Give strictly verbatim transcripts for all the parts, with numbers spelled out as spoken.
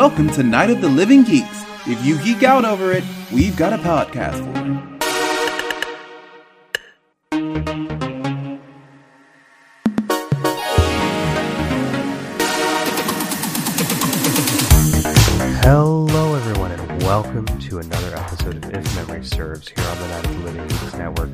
Welcome to Night of the Living Geeks. If you geek out over it, we've got a podcast for you. Hello everyone and welcome to another episode of If Memory Serves here on the Night of the Living Geeks Network.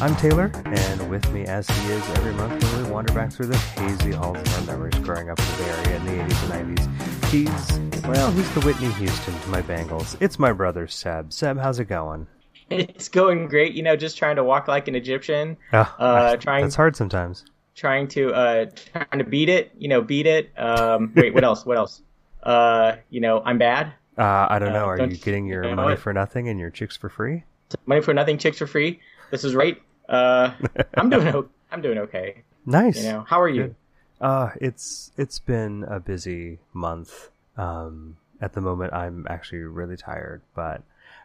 I'm Taylor, and with me as he is every month when we wander back through the hazy halls of our memories growing up in the Bay Area in the eighties and nineties, he's, well, he's the Whitney Houston to my Bengals. It's my brother, Seb. Seb, how's it going? It's going great, you know, just trying to walk like an Egyptian. Oh, uh, trying, that's hard sometimes. Trying to, uh, trying to beat it, you know, beat it. Um, wait, what else, what else? Uh, you know, I'm bad. Uh, I don't know. Are uh, don't you getting your you know, money for nothing and your chicks for free? Money for nothing, chicks for free. This is right. Uh, I'm doing. O- I'm doing okay. Nice. You know, how are you? Good. Uh, it's it's been a busy month. Um, at the moment, I'm actually really tired, but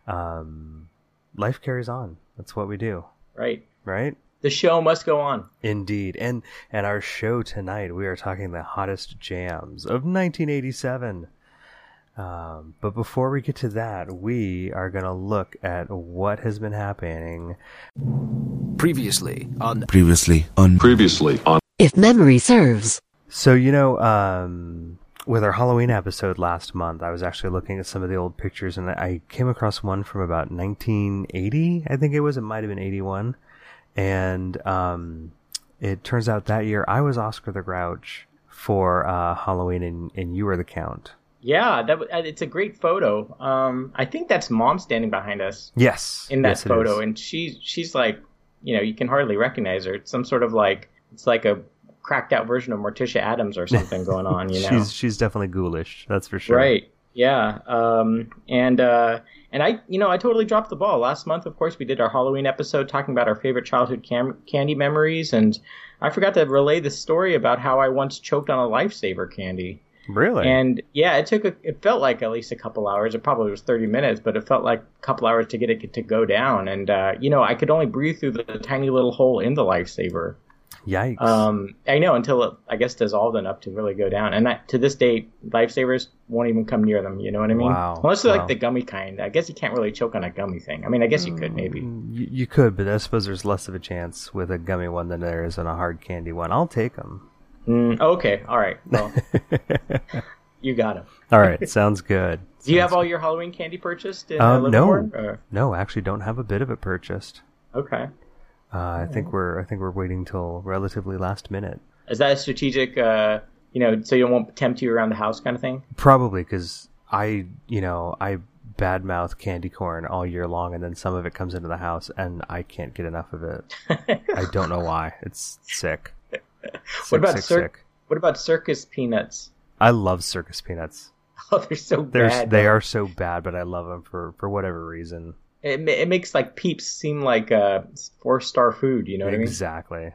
um, life carries on. That's what we do. Right. Right. The show must go on. Indeed. And and our show tonight, we are talking the hottest jams of nineteen eighty-seven. Um, but before we get to that, we are going to look at what has been happening. Previously on... Previously on... Previously on... If memory serves. So, you know, um, with our Halloween episode last month, I was actually looking at some of the old pictures, and I came across one from about nineteen eighty, I think it was. It might have been eighty-one. And um, it turns out that year I was Oscar the Grouch for uh, Halloween, and, and you were the Count. Yeah, that it's a great photo. Um, I think that's Mom standing behind us. Yes, in that yes, photo, and she's she's like, you know, you can hardly recognize her. It's some sort of like it's like a cracked out version of Morticia Adams or something going on. You know, she's she's definitely ghoulish. That's for sure. Right. Yeah, um, and uh, and I, you know, I totally dropped the ball. Last month, of course, we did our Halloween episode talking about our favorite childhood cam- candy memories, and I forgot to relay the story about how I once choked on a Lifesaver candy. Really? And yeah, it took a, it felt like at least a couple hours. It probably was thirty minutes, but it felt like a couple hours to get it to go down. And uh, you know, I could only breathe through the tiny little hole in the Lifesaver. Yikes! Um, I know, until it, I guess, dissolved enough to really go down. And I, to this day, Lifesavers won't even come near them. You know what I mean? Wow. Unless they're wow. like the gummy kind. I guess you can't really choke on a gummy thing. I mean, I guess you could maybe. You, you could, but I suppose there's less of a chance with a gummy one than there is on a hard candy one. I'll take them. Mm, okay. All right. Well, you got them. All right. Sounds good. Do you sounds have all your Halloween candy purchased? In um, no. Or? No, actually don't have a bit of it purchased. Okay. Uh, I think we're I think we're waiting till relatively last minute. Is that a strategic, uh, you know, so you won't tempt you around the house kind of thing? Probably, because I, you know, I badmouth candy corn all year long, and then some of it comes into the house, and I can't get enough of it. I don't know why. It's sick. sick what about sick, cir- sick. What about circus peanuts? I love circus peanuts. Oh, they're so they're, bad. They are so bad, but I love them for, for whatever reason. It it makes like Peeps seem like uh, four star food, you know what exactly. I mean?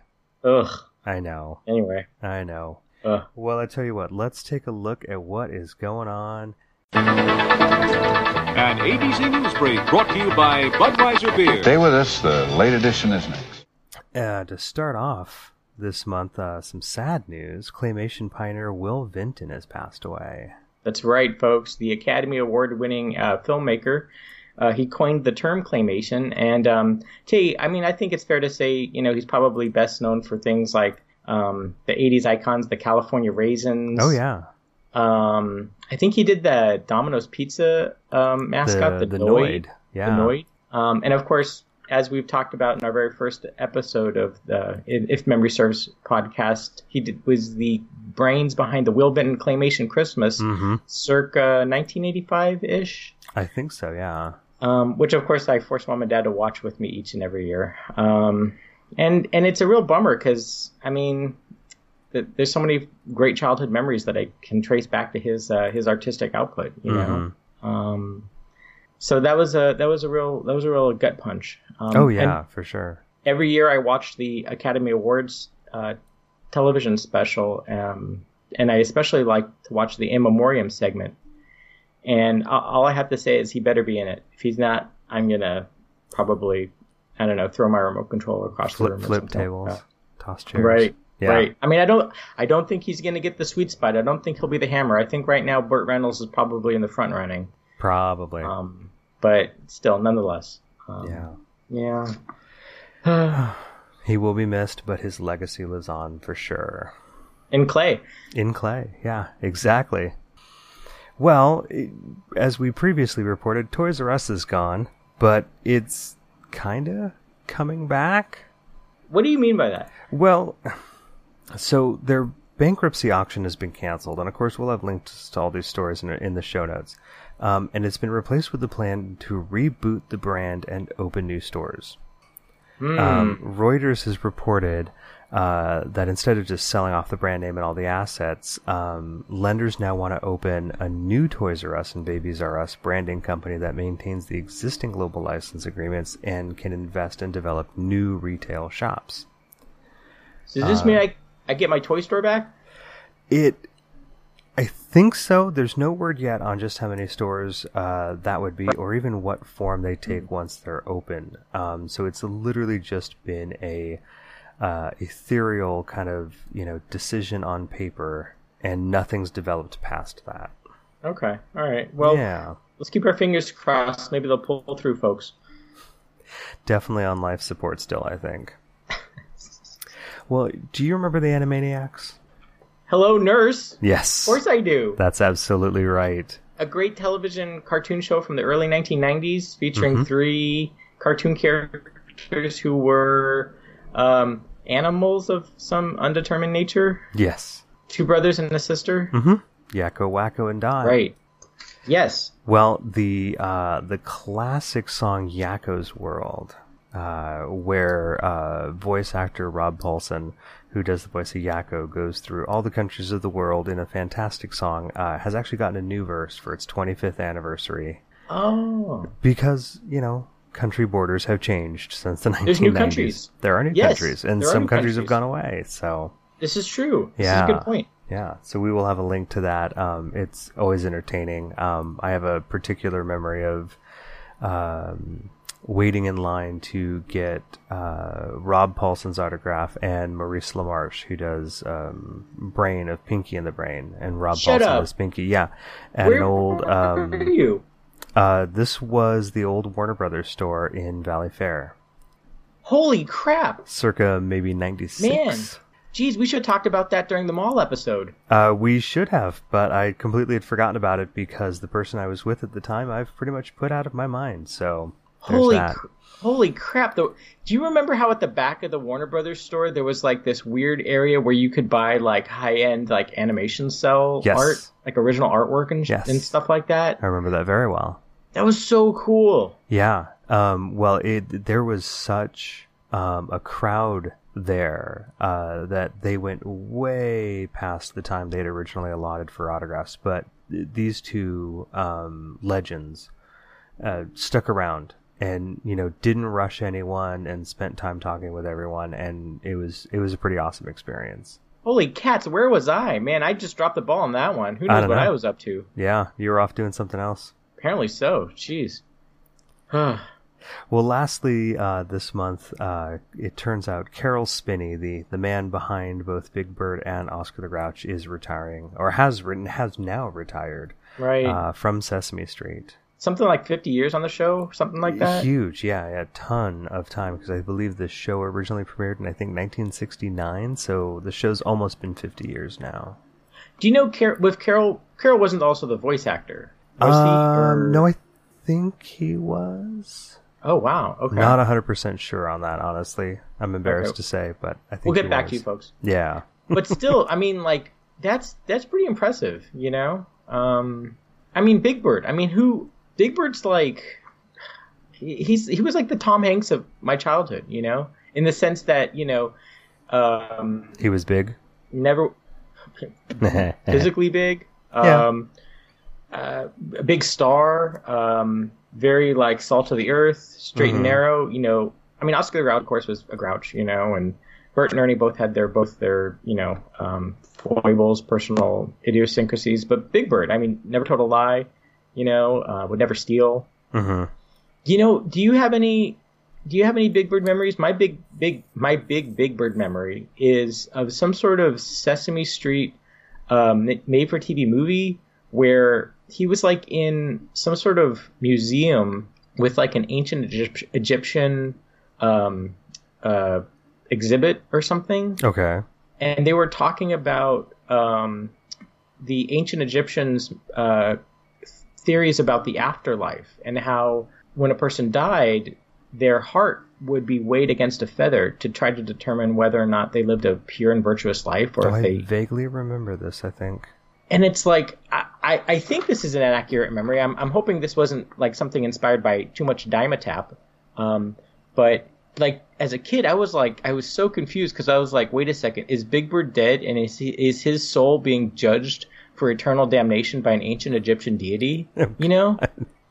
Exactly. Ugh. I know. Anyway, I know. Ugh. Well, I tell you what. Let's take a look at what is going on. An A B C News break brought to you by Budweiser beer. Stay with us. The late edition is next. Uh, to start off this month, uh, some sad news. Claymation pioneer Will Vinton has passed away. That's right, folks. The Academy Award-winning uh, filmmaker. Uh, he coined the term claymation, and um, T. I mean, I think it's fair to say, you know, he's probably best known for things like um, the eighties icons, the California Raisins. Oh yeah. Um, I think he did the Domino's Pizza um, mascot, the, the, the Noid. Noid. Yeah. The Noid. Um, and of course, as we've talked about in our very first episode of the If Memory Serves podcast, he did, was the brains behind the Will Vinton Claymation Christmas, mm-hmm. circa nineteen eighty-five ish. I think so, yeah. Um, which, of course, I force Mom and Dad to watch with me each and every year. Um, and and it's a real bummer because, I mean, th- there's so many great childhood memories that I can trace back to his uh, his artistic output, you mm-hmm. know. Um, so that was a that was a real that was a real gut punch. Um, oh yeah, for sure. Every year I watch the Academy Awards uh, television special, um, and I especially like to watch the In Memoriam segment. And all I have to say is he better be in it. If he's not, I'm going to probably, I don't know, throw my remote controller across flip, the room. Flip tables, like toss chairs. Right. Yeah. Right. I mean, I don't I don't think he's going to get the sweet spot. I don't think he'll be the hammer. I think right now Burt Reynolds is probably in the front running. Probably. Um, but still, nonetheless. Um, yeah. Yeah. He will be missed, but his legacy lives on for sure. In clay. In clay. Yeah, exactly. Well, as we previously reported, Toys R Us is gone, but it's kind of coming back. What do you mean by that? Well... So their bankruptcy auction has been canceled, and of course we'll have links to all these stories in, in the show notes. Um, and it's been replaced with the plan to reboot the brand and open new stores. Mm. Um, Reuters has reported uh, that instead of just selling off the brand name and all the assets, um, lenders now want to open a new Toys R Us and Babies R Us branding company that maintains the existing global license agreements and can invest and develop new retail shops. Does this uh, mean I... I get my toy store back? It, I think so. There's no word yet on just how many stores uh, that would be, or even what form they take once they're open. Um, so it's literally just been a uh, ethereal kind of, you know, decision on paper, and nothing's developed past that. Okay. All right. Well, yeah. Let's keep our fingers crossed. Maybe they'll pull through, folks. Definitely on life support still, I think. Well, do you remember the Animaniacs? Hello, Nurse. Yes. Of course I do. That's absolutely right. A great television cartoon show from the early nineteen nineties featuring mm-hmm. three cartoon characters who were um, animals of some undetermined nature. Yes. Two brothers and a sister. Mm-hmm. Yakko, Wacko, and Don. Right. Yes. Well, the uh, the classic song Yakko's World... Uh, where uh, voice actor Rob Paulsen, who does the voice of Yakko, goes through all the countries of the world in a fantastic song, uh, has actually gotten a new verse for its twenty-fifth anniversary. Oh. Because, you know, country borders have changed since the nineteen nineties. There's new countries. There are new yes, countries, and some countries, countries have gone away. So this is true. This yeah, is a good point. Yeah, so we will have a link to that. Um, it's always entertaining. Um, I have a particular memory of... Um, waiting in line to get uh, Rob Paulsen's autograph and Maurice LaMarche, who does um, Brain of Pinky and the Brain, and Rob Shut Paulsen up. Is Pinky. Yeah, and where, an old. Um, where are you? Uh, this was the old Warner Brothers store in Valley Fair. Holy crap! Circa maybe ninety-six. Man, geez, we should have talked about that during the mall episode. Uh, we should have, but I completely had forgotten about it because the person I was with at the time I've pretty much put out of my mind. So. There's holy, cr- holy crap! The, do you remember how at the back of the Warner Brothers store there was like this weird area where you could buy like high-end like animation cell yes. art, like original artwork and, yes. and stuff like that? I remember that very well. That was so cool. Yeah. Um, well, it there was such um, a crowd there uh, that they went way past the time they'd originally allotted for autographs. But th- these two um, legends uh, stuck around. And, you know, didn't rush anyone and spent time talking with everyone. And it was it was a pretty awesome experience. Holy cats, where was I? Man, I just dropped the ball on that one. Who knows what I was up to? Yeah, you were off doing something else. Apparently so. Jeez. Well, lastly, uh, this month, uh, it turns out Carol Spinney, the, the man behind both Big Bird and Oscar the Grouch, is retiring. Or has written, has now retired. Right. Uh, from Sesame Street. Something like fifty years on the show, something like that? Huge, yeah, a ton of time, because I believe the show originally premiered in, I think, nineteen sixty-nine, so the show's almost been fifty years now. Do you know, Car- with Carol, Carol wasn't also the voice actor, was um, he? Or... No, I think he was. Oh, wow, okay. Not one hundred percent sure on that, honestly. I'm embarrassed okay. to say, but I think We'll get back was. to you, folks. Yeah. But still, I mean, like, that's that's pretty impressive, you know? Um, I mean, Big Bird, I mean, who... Big Bird's like, he's he was like the Tom Hanks of my childhood, you know, in the sense that, you know, um, he was big, never physically big, um, yeah. uh, a big star, um, very like salt of the earth, straight mm-hmm. and narrow, you know. I mean, Oscar the Grouch, of course, was a grouch, you know, and Bert and Ernie both had their both their you know um, foibles, personal idiosyncrasies, but Big Bird, I mean, never told a lie. You know, uh, would never steal. Mm-hmm. You know, do you have any do you have any Big Bird memories? My big, big, my big Big Bird memory is of some sort of Sesame Street um, made-for-T V movie where he was like in some sort of museum with like an ancient Egypt- Egyptian um, uh, exhibit or something. Okay. And they were talking about um, the ancient Egyptians' uh, theories about the afterlife and how when a person died, their heart would be weighed against a feather to try to determine whether or not they lived a pure and virtuous life, or oh, if they... I vaguely remember this, I think. And it's like, I, I, I think this is an inaccurate memory. I'm I'm hoping this wasn't like something inspired by too much Dime-A-Tap. Um, but like as a kid, I was like, I was so confused because I was like, wait a second, is Big Bird dead? And is he, is his soul being judged for eternal damnation by an ancient Egyptian deity? You know?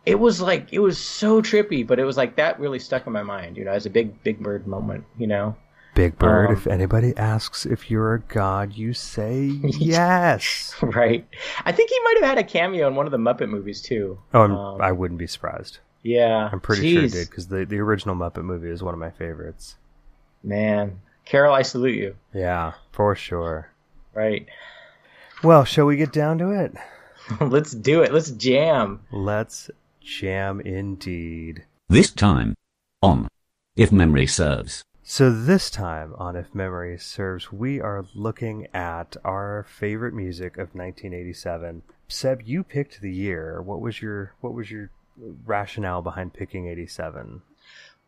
It was like, it was so trippy, but it was like that really stuck in my mind, you know, as a big, Big Bird moment, you know? Big Bird, um, if anybody asks if you're a god, you say yes. Right. I think he might have had a cameo in one of the Muppet movies, too. Oh, um, I wouldn't be surprised. Yeah. I'm pretty geez. sure he did, because the, the original Muppet movie is one of my favorites. Man. Carol, I salute you. Yeah, for sure. Right. Well, shall we get down to it? Let's do it. Let's jam. Let's jam indeed. This time on If Memory Serves. So this time on If Memory Serves, we are looking at our favorite music of nineteen eighty-seven. Seb, you picked the year. What was your what was your rationale behind picking eighty-seven?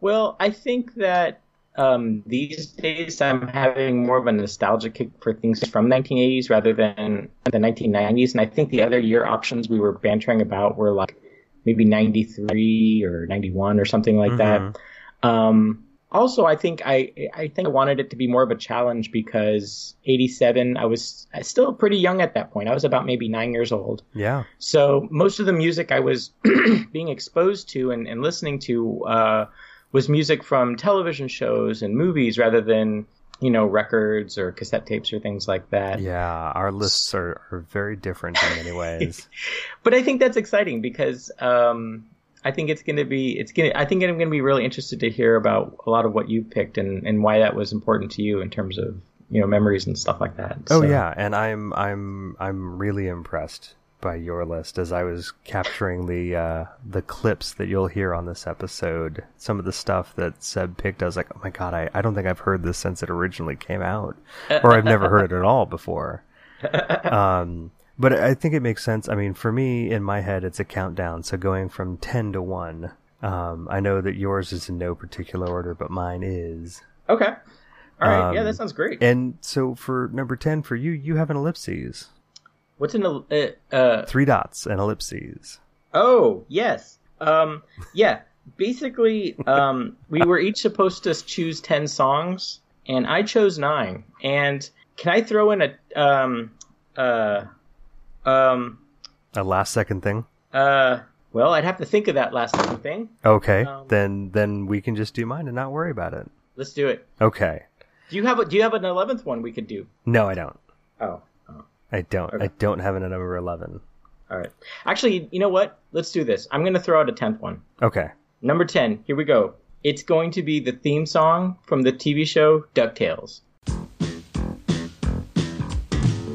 Well, I think that um, these days I'm having more of a nostalgia kick for things from nineteen eighties rather than the nineteen nineties. And I think the other year options we were bantering about were like maybe ninety-three or ninety-one or something like mm-hmm. that. Um, also, I think I I think I wanted it to be more of a challenge because eighty-seven, I was still pretty young at that point. I was about maybe nine years old. Yeah. So most of the music I was being exposed to and, and listening to uh, was music from television shows and movies rather than, you know, records or cassette tapes or things like that. Yeah, our lists are, are very different in many ways. But I think that's exciting because um, I think it's going to be it's going I think I'm going to be really interested to hear about a lot of what you picked and, and why that was important to you in terms of, you know, memories and stuff like that. Oh so. yeah, and I'm I'm I'm really impressed by your list as I was capturing the uh, the clips that you'll hear on this episode. Some of the stuff that Seb picked, I was like, oh my god, I, I don't think I've heard this since it originally came out. Or I've never heard it at all before. Um, but I think it makes sense. I mean, for me, in my head, it's a countdown. So going from ten to one, um, I know that yours is in no particular order, but mine is. Okay. All right. Um, yeah, that sounds great. And so for number ten, for you, you have an ellipses. What's an uh, uh three dots and ellipses? Oh yes, um, yeah. Basically, um, we were each supposed to choose ten songs, and I chose nine. And can I throw in a um uh um a last second thing? Uh, well, I'd have to think of that last second thing. Okay, um, then then we can just do mine and not worry about it. Let's do it. Okay. Do you have a, do you have an eleventh one we could do? No, I don't. Oh. I don't. Okay. I don't have it at number eleven. All right. Actually, you know what? Let's do this. I'm going to throw out a tenth one. Okay. Number ten. Here we go. It's going to be the theme song from the T V show DuckTales.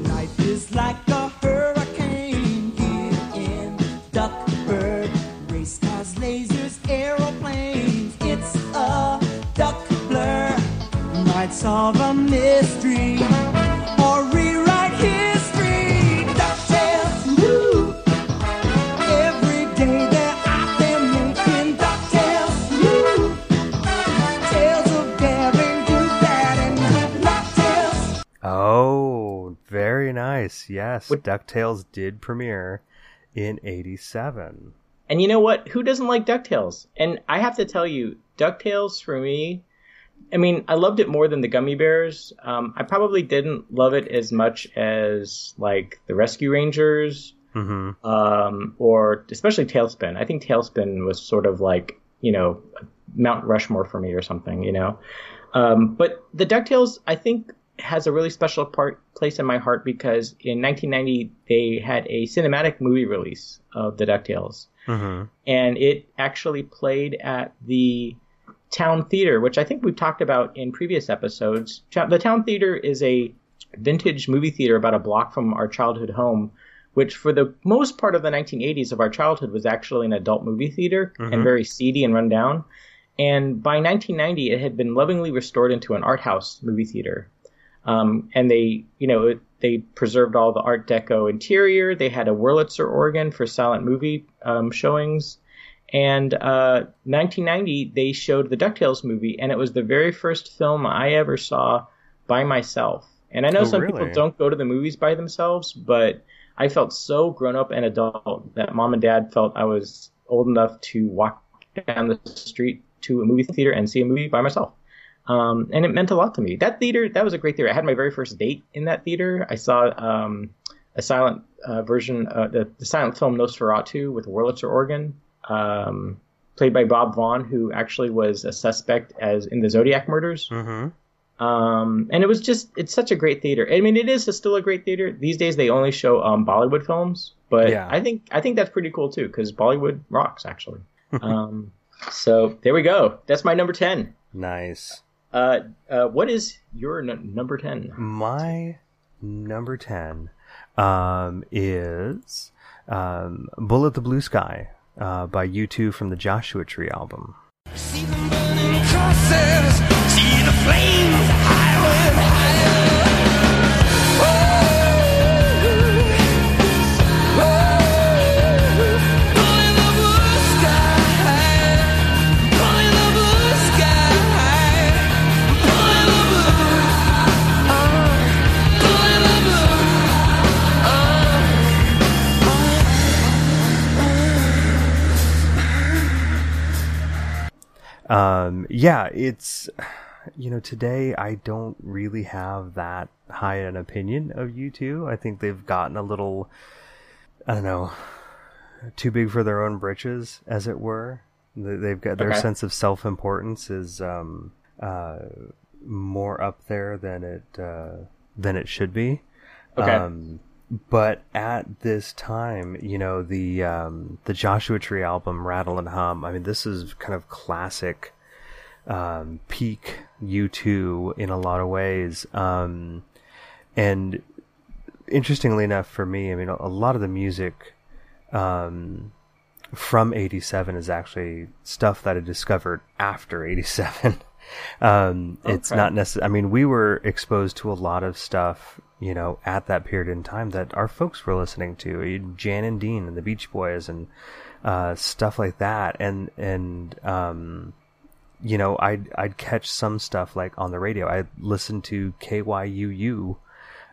Life is like a hurricane here in Duckburg. Race cars, lasers, aeroplanes. It's a duck blur. Might solve a mystery. Very nice. Yes, what? DuckTales did premiere in eighty-seven. And you know what? Who doesn't like DuckTales? And I have to tell you, DuckTales for me, I mean, I loved it more than the Gummy Bears. Um, I probably didn't love it as much as like the Rescue Rangers, mm-hmm. um, or especially Tailspin. I think Tailspin was sort of like, you know, Mount Rushmore for me or something, you know. Um, but the DuckTales, I think, has a really special part place in my heart because in nineteen ninety they had a cinematic movie release of the DuckTales, mm-hmm. and it actually played at the Town Theater, which I think we've talked about in previous episodes. The Town Theater is a vintage movie theater about a block from our childhood home, which for the most part of the nineteen eighties of our childhood was actually an adult movie theater mm-hmm. and very seedy and run down. And by nineteen ninety, it had been lovingly restored into an art house movie theater. Um, and they, you know, it, they preserved all the Art Deco interior. They had a Wurlitzer organ for silent movie um, showings. And uh, nineteen ninety, they showed the DuckTales movie, and it was the very first film I ever saw by myself. And I know oh, some really? people don't go to the movies by themselves, but I felt so grown up and adult that mom and dad felt I was old enough to walk down the street to a movie theater and see a movie by myself. Um, and it meant a lot to me. That theater, that was a great theater. I had my very first date in that theater. I saw um, a silent uh, version, uh, the, the silent film Nosferatu with a Wurlitzer organ, um, played by Bob Vaughn, who actually was a suspect as in the Zodiac murders. Mm-hmm. Um, and it was just, it's such a great theater. I mean, it is a, still a great theater. These days they only show, um, Bollywood films, but yeah. I think, I think that's pretty cool too. Cause Bollywood rocks actually. um, so there we go. That's my number ten. Nice. Uh, uh what is your n- number ten? My number ten, um, is, um, Bullet the Blue Sky, uh, by U two from the Joshua Tree album. See them burning crosses. See the flames higher and higher. Oh, oh, pulling the blue sky, pulling the blue sky, pulling the blue, uh, pulling the blue. Uh, uh, uh. Um. Yeah. It's. You know, today I don't really have that high an opinion of U two. I think they've gotten a little, I don't know, too big for their own britches, as it were. They've got their okay. sense of self-importance is um, uh, more up there than it uh, than it should be. Okay. Um, but at this time, you know, the um, the Joshua Tree album, Rattle and Hum. I mean, this is kind of classic. Um, peak U two in a lot of ways. Um, and interestingly enough for me, I mean, a lot of the music um, from eighty-seven is actually stuff that I discovered after eighty-seven. um, okay. It's not necessary. I mean, we were exposed to a lot of stuff, you know, at that period in time that our folks were listening to. Jan and Dean and the Beach Boys and uh, stuff like that. And, and, um, you know, I'd, I'd catch some stuff like on the radio. I listened to K Y U U,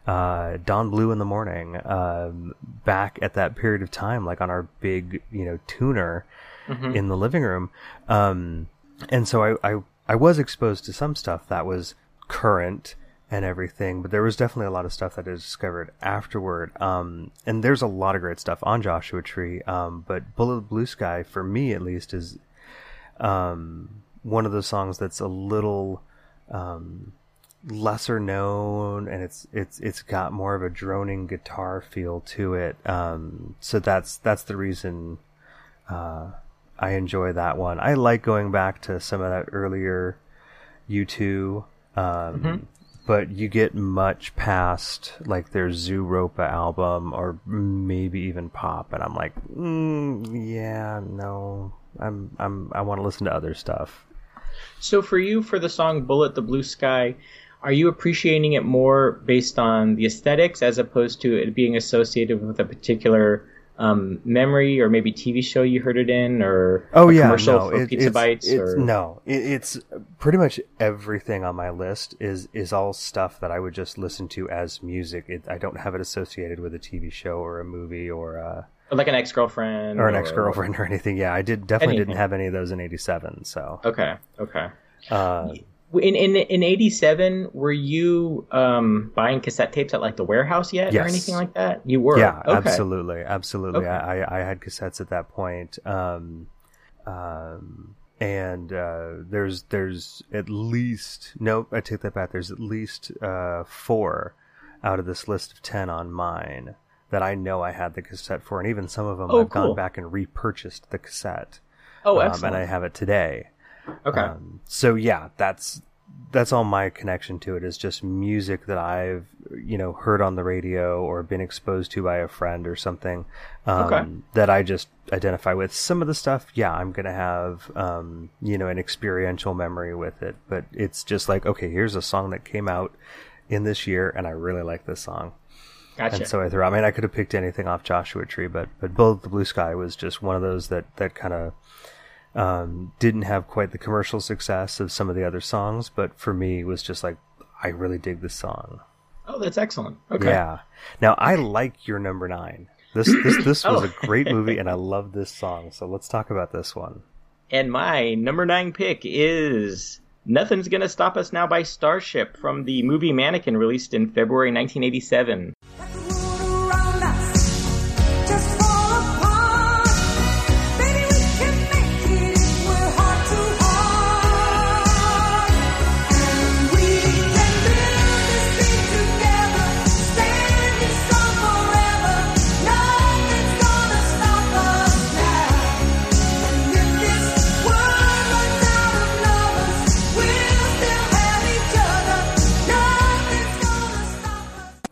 uh, Don Blue in the Morning, um, back at that period of time, like on our big, you know, tuner mm-hmm. in the living room. Um, and so I, I, I was exposed to some stuff that was current and everything, but there was definitely a lot of stuff that I discovered afterward. Um, and there's a lot of great stuff on Joshua Tree. Um, but Bullet Blue Sky, for me at least, is, um, one of those songs that's a little um, lesser known, and it's it's it's got more of a droning guitar feel to it. Um, so that's that's the reason uh, I enjoy that one. I like going back to some of that earlier U two, um, mm-hmm. but you get much past like their Zoo Ropa album or maybe even Pop, and I'm like, mm, yeah, no, I'm I'm I want to listen to other stuff. So for you, for the song Bullet the Blue Sky, are you appreciating it more based on the aesthetics as opposed to it being associated with a particular um, memory or maybe T V show you heard it in or oh, a yeah, commercial no, for it, Pizza it's, Bites? It's, or... No, it, it's pretty much everything on my list is, is all stuff that I would just listen to as music. It, I don't have it associated with a T V show or a movie or a... Like an ex-girlfriend. Or an or... ex-girlfriend or anything. Yeah, I did definitely anything. Didn't have any of those in eighty-seven, so. Okay, okay. Uh, in, in in eighty-seven, were you um, buying cassette tapes at like the warehouse yet yes. or anything like that? You were? Yeah, okay. absolutely, absolutely. Okay. I, I, I had cassettes at that point. Um, um, and uh, there's, there's at least, no, I take that back. There's at least uh, four out of this list of ten on mine that I know I had the cassette for, and even some of them oh, I've cool. gone back and repurchased the cassette. Oh, excellent! Um, and I have it today. Okay. Um, so yeah, that's that's all my connection to it is just music that I've, you know, heard on the radio or been exposed to by a friend or something um, okay. that I just identify with. Some of the stuff, yeah, I'm going to have, um, you know, an experiential memory with it. But it's just like, okay, here's a song that came out in this year and I really like this song. Gotcha. And so I threw out, I mean, I could have picked anything off Joshua Tree, but, but Bullet the Blue Sky was just one of those that, that kind of, Um, didn't have quite the commercial success of some of the other songs, but for me, it was just like, I really dig this song. Oh, that's excellent. Okay. Yeah. Now, I like your number nine. This this this oh. was a great movie, and I love this song, so let's talk about this one. And my number nine pick is Nothing's Gonna Stop Us Now by Starship from the movie Mannequin, released in February nineteen eighty-seven.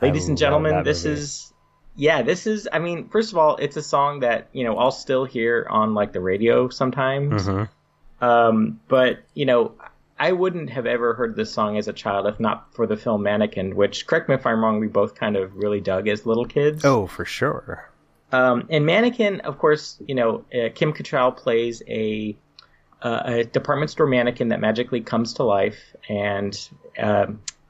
Ladies and gentlemen, this movie. is, yeah, this is, I mean, first of all, it's a song that, you know, I'll still hear on, like, the radio sometimes. Mm-hmm. Um, but, you know, I wouldn't have ever heard this song as a child if not for the film Mannequin, which, correct me if I'm wrong, we both kind of really dug as little kids. Oh, for sure. Um, and Mannequin, of course, you know, uh, Kim Cattrall plays a, uh, a department store mannequin that magically comes to life and, uh,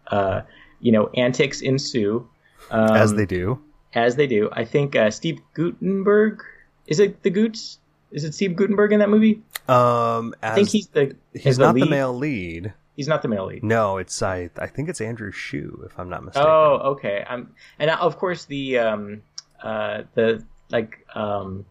uh, you know, antics ensue. Um, as they do. As they do. I think uh, Steve Guttenberg. Is it the Goots? Is it Steve Guttenberg in that movie? Um, as, I think he's the He's not the, the male lead. He's not the male lead. No, it's I I think it's Andrew Shue, if I'm not mistaken. Oh, okay. I'm, and of course the um uh the like um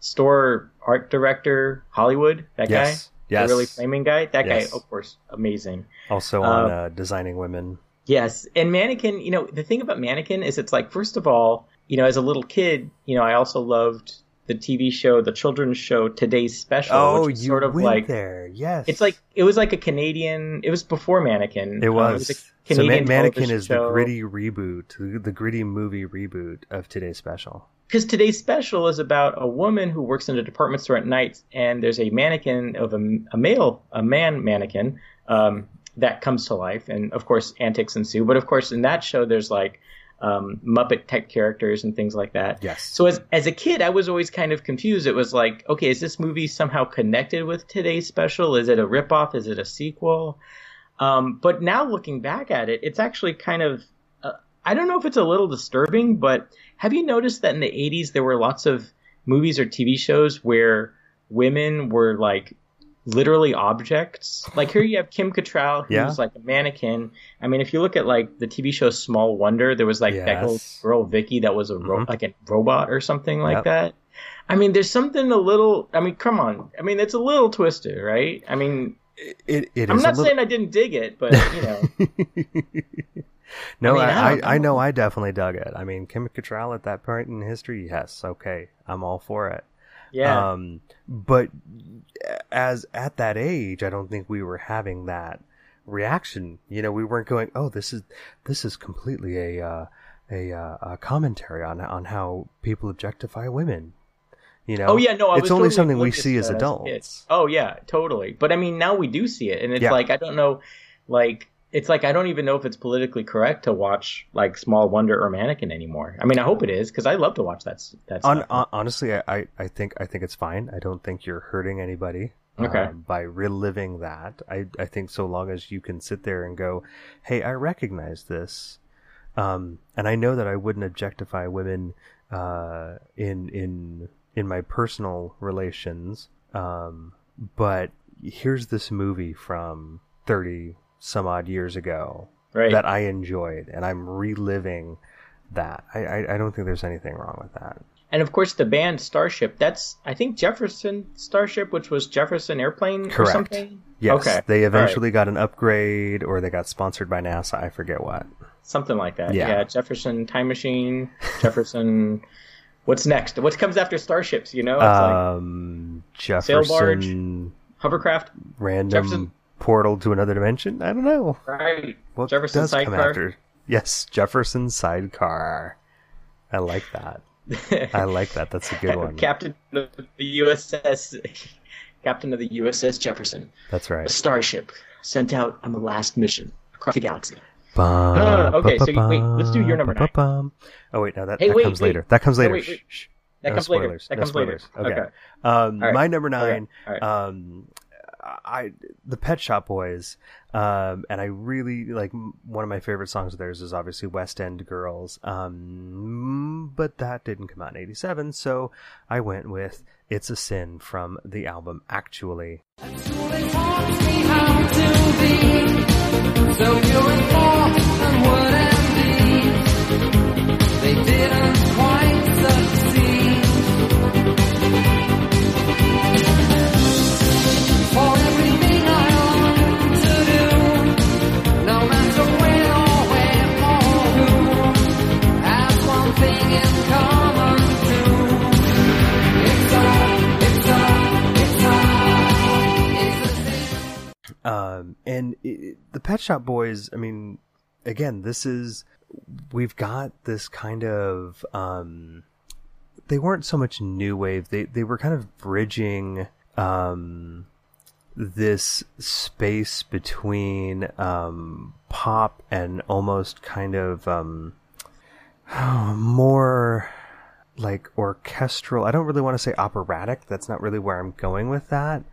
store art director Hollywood, that yes. guy. Yes. The really flaming guy. That yes. guy, of course, amazing. Also on uh, uh, Designing Women. Yes. And Mannequin, you know, the thing about Mannequin is it's like, first of all, you know, as a little kid, you know, I also loved the T V show, the children's show, Today's Special. Oh, which you sort of went like, there. Yes. It's like, it was like a Canadian, it was before Mannequin. It was. Um, it was a Canadian so Man- Mannequin is show. the gritty reboot, the gritty movie reboot of Today's Special. Because Today's Special is about a woman who works in a department store at night, and there's a mannequin of a, a male, a man mannequin, um, that comes to life, and of course antics ensue. But of course in that show there's like um Muppet type characters and things like that. Yes. So as as a kid I was always kind of confused. It was like, okay, is this movie somehow connected with Today's Special? Is it a ripoff? Is it a sequel? Um but now looking back at it, it's actually kind of uh, I don't know if it's a little disturbing, but have you noticed that in the eighties there were lots of movies or T V shows where women were like literally objects? Like here you have Kim Cattrall, who's yeah. like a mannequin. I mean, if you look at like the T V show Small Wonder, there was like yes. that old girl Vicky that was a ro- mm-hmm. like a robot or something like yep. that. I mean, there's something a little. I mean, come on. I mean, it's a little twisted, right? I mean, it. it, it I'm is not a little... saying I didn't dig it, but you know. No, I mean, I, I, I know I definitely dug it. I mean, Kim Cattrall at that point in history, yes, okay, I'm all for it. Yeah. Um, but as at that age, I don't think we were having that reaction. You know, we weren't going, "Oh, this is this is completely a uh, a, uh, a commentary on on how people objectify women." You know? Oh yeah, no, I it's was only totally something we see as adults. As oh yeah, totally. But I mean, now we do see it, and it's yeah. like I don't know, like. It's like I don't even know if it's politically correct to watch like Small Wonder or Mannequin anymore. I mean, I hope it is because I love to watch that. that on, stuff. On, honestly, I, I think I think it's fine. I don't think you're hurting anybody okay. um, by reliving that. I I think so long as you can sit there and go, hey, I recognize this, um, and I know that I wouldn't objectify women uh, in in in my personal relations, um, but here's this movie from thirty some odd years ago right. that I enjoyed, and I'm reliving that. I, I, I don't think there's anything wrong with that. And of course the band Starship, that's I think Jefferson Starship, which was Jefferson Airplane Correct. or something? Yes. Okay. They eventually right. got an upgrade, or they got sponsored by NASA, I forget what. Something like that. Yeah, yeah. Jefferson Time Machine, Jefferson what's next? What comes after Starships, you know? It's um like Jefferson Sail Barge. hovercraft, random Jefferson portal to another dimension. I don't know. Right, what Jefferson does sidecar. Come after? Yes, Jefferson sidecar. I like that. I like that. That's a good one. Captain of the U S S. Captain of the U S S Jefferson. That's right. A starship sent out on the last mission across the galaxy. Bum, uh, okay, bum, so you, wait, let's do your number bum, nine. Bum. Oh, wait, no, that, hey, that wait, comes wait. later. That comes later. Oh, wait, wait. Shh, shh. That no comes spoilers. later. That no comes spoilers. later. Okay. okay. Um, right. My number nine, right. Right. Um, I the Pet Shop Boys, um, and I really, like, one of my favorite songs of theirs is obviously West End Girls, um, but that didn't come out in eighty-seven, so I went with It's a Sin from the album Actually. Actually taught me how to be. So you and Paul and what and me, they didn't quite succeed. For everything I want to do, no matter when or where or who, has one thing in common too. It's all, it's all, it's all, it's a thing. Um, and it, the Pet Shop Boys, I mean, again, this is, we've got this kind of, um, they weren't so much new wave. They, they were kind of bridging, um, this space between, um, pop and almost kind of, um, more like orchestral. I don't really want to say operatic. That's not really where I'm going with that.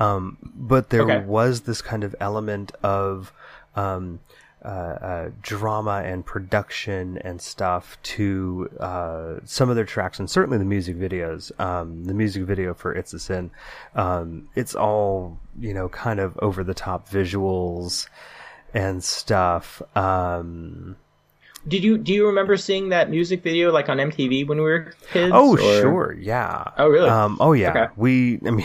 Um, but there okay. was this kind of element of, um, uh, uh, drama and production and stuff to, uh, some of their tracks and certainly the music videos. Um, the music video for It's a Sin, um, it's all, you know, kind of over the top visuals and stuff. Um, Did you do you remember seeing that music video like on M T V when we were kids? Oh, or? sure, yeah. Oh, really? Um, oh, yeah. Okay. We, I mean,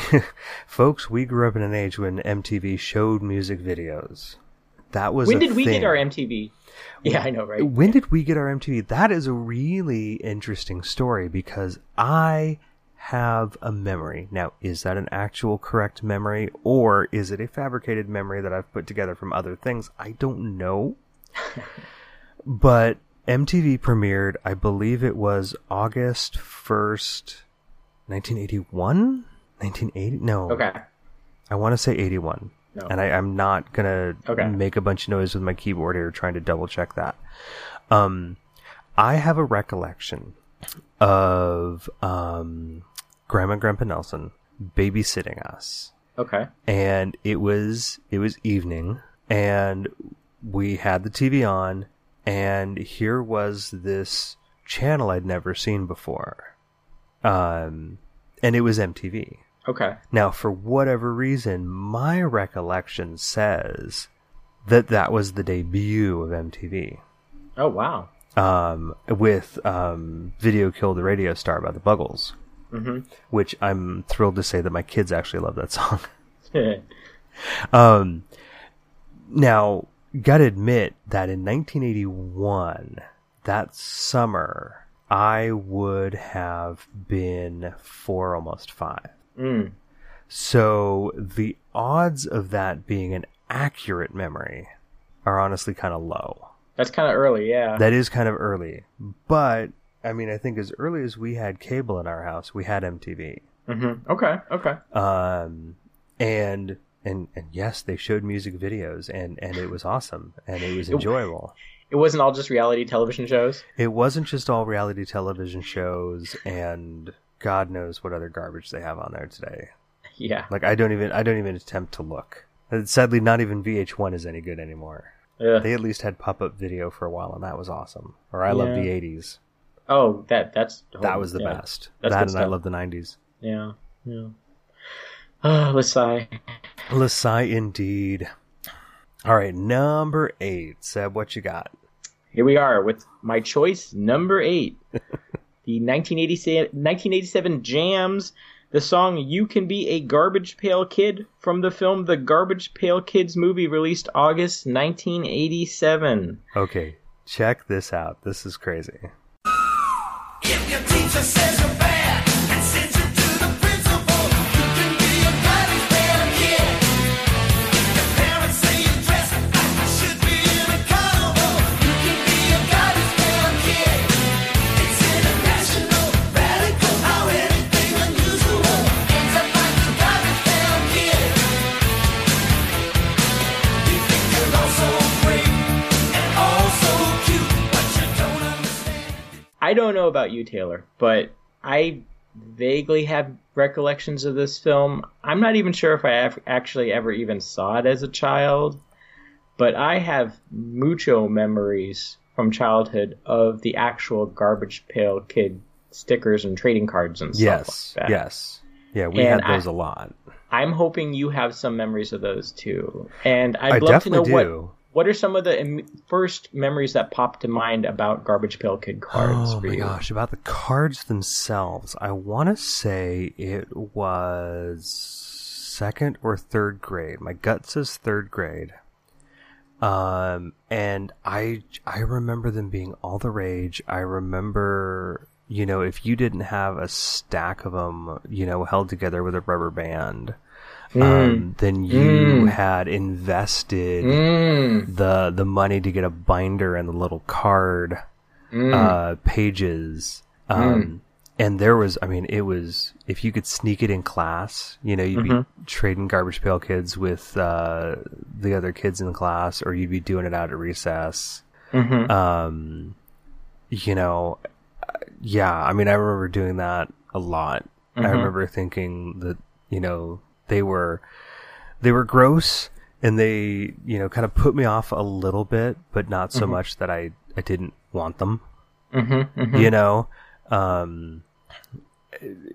folks, we grew up in an age when M T V showed music videos. That was when a did we thing. get our M T V? Yeah, I know, right? When did we get our M T V? That is a really interesting story because I have a memory. Now, is that an actual correct memory or is it a fabricated memory that I've put together from other things? I don't know. But M T V premiered, I believe it was August first, nineteen eighty-one? nineteen eighty? No. Okay. I want to say eighty-one. No. And I, I'm not going to okay. make a bunch of noise with my keyboard here trying to double check that. Um, I have a recollection of um, Grandma and Grandpa Nelson babysitting us. Okay. And it was it was evening, and we had the T V on. And here was this channel I'd never seen before. Um, and it was M T V. Okay. Now, for whatever reason, my recollection says that that was the debut of M T V. Oh, wow. Um, with um, Video Killed the Radio Star by the Buggles. Mm-hmm. Which I'm thrilled to say that my kids actually love that song. um, now... Gotta admit that in nineteen eighty-one, that summer, I would have been four, almost five. Mm. So the odds of that being an accurate memory are honestly kind of low. That's kind of early, yeah. That is kind of early. But, I mean, I think as early as we had cable in our house, we had M T V. Mm-hmm. Okay, okay. Um, and... And and yes, they showed music videos, and, and it was awesome, and it was enjoyable. It wasn't all just reality television shows? It wasn't just all reality television shows, and God knows what other garbage they have on there today. Yeah. Like, I don't even I don't even attempt to look. Sadly, not even V H one is any good anymore. Yeah. They at least had pop-up video for a while, and that was awesome. Or I yeah. love the eighties. Oh, that that's... Oh, that was the yeah. best. That's that and stuff. I love the nineties. Yeah, yeah. Oh, let's sigh. Let's sigh indeed. All right, number eight. Seb, what you got? Here we are with my choice, number eight. The nineteen eighty-seven Jams, the song You Can Be a Garbage Pail Kid from the film The Garbage Pail Kids Movie, released August nineteen eighty-seven. Okay, check this out. This is crazy. If your teacher says you're bad and sends you to the principal, you can be a garbage pail kid. I don't know about you, Taylor, but I vaguely have recollections of this film. I'm not even sure if I have actually ever even saw it as a child, but I have mucho memories from childhood of the actual Garbage Pail Kid stickers and trading cards and stuff yes, like that. Yes, yes. Yeah, we and had those I, a lot. I'm hoping you have some memories of those too. And I'd I love to know do. what what are some of the im- first memories that popped to mind about Garbage Pail Kid cards oh, for you? Oh my gosh, about the cards themselves. I want to say it was second or third grade. My gut says third grade. Um, and I, I remember them being all the rage. I remember, you know, if you didn't have a stack of them, you know, held together with a rubber band, mm. um, then you mm. had invested mm. the, the money to get a binder and the little card, mm. uh, pages. Um, mm. and there was, I mean, it was, if you could sneak it in class, you know, you'd mm-hmm. be trading Garbage Pail Kids with, uh, the other kids in the class, or you'd be doing it out at recess. Mm-hmm. Um, you know, yeah, I mean, I remember doing that a lot. Mm-hmm. I remember thinking that, you know, they were, they were gross and they, you know, kind of put me off a little bit, but not so mm-hmm. much that I, I didn't want them, mm-hmm. Mm-hmm. you know, um,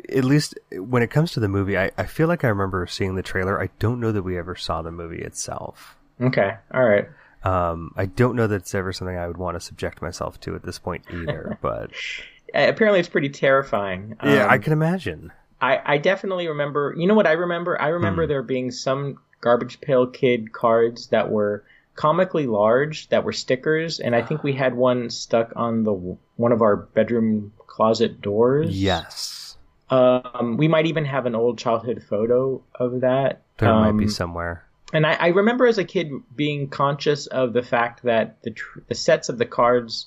at least when it comes to the movie, I, I feel like I remember seeing the trailer. I don't know that we ever saw the movie itself. Okay. All right. Um, I don't know that it's ever something I would want to subject myself to at this point either, but apparently it's pretty terrifying. Um, yeah, I can imagine. I, I definitely remember, you know what I remember? I remember hmm. there being some Garbage Pail Kid cards that were comically large, that were stickers. And I think we had one stuck on the one of our bedroom closet doors. Yes. Um, we might even have an old childhood photo of that. There um, might be somewhere. And I, I remember as a kid being conscious of the fact that the, tr- the sets of the cards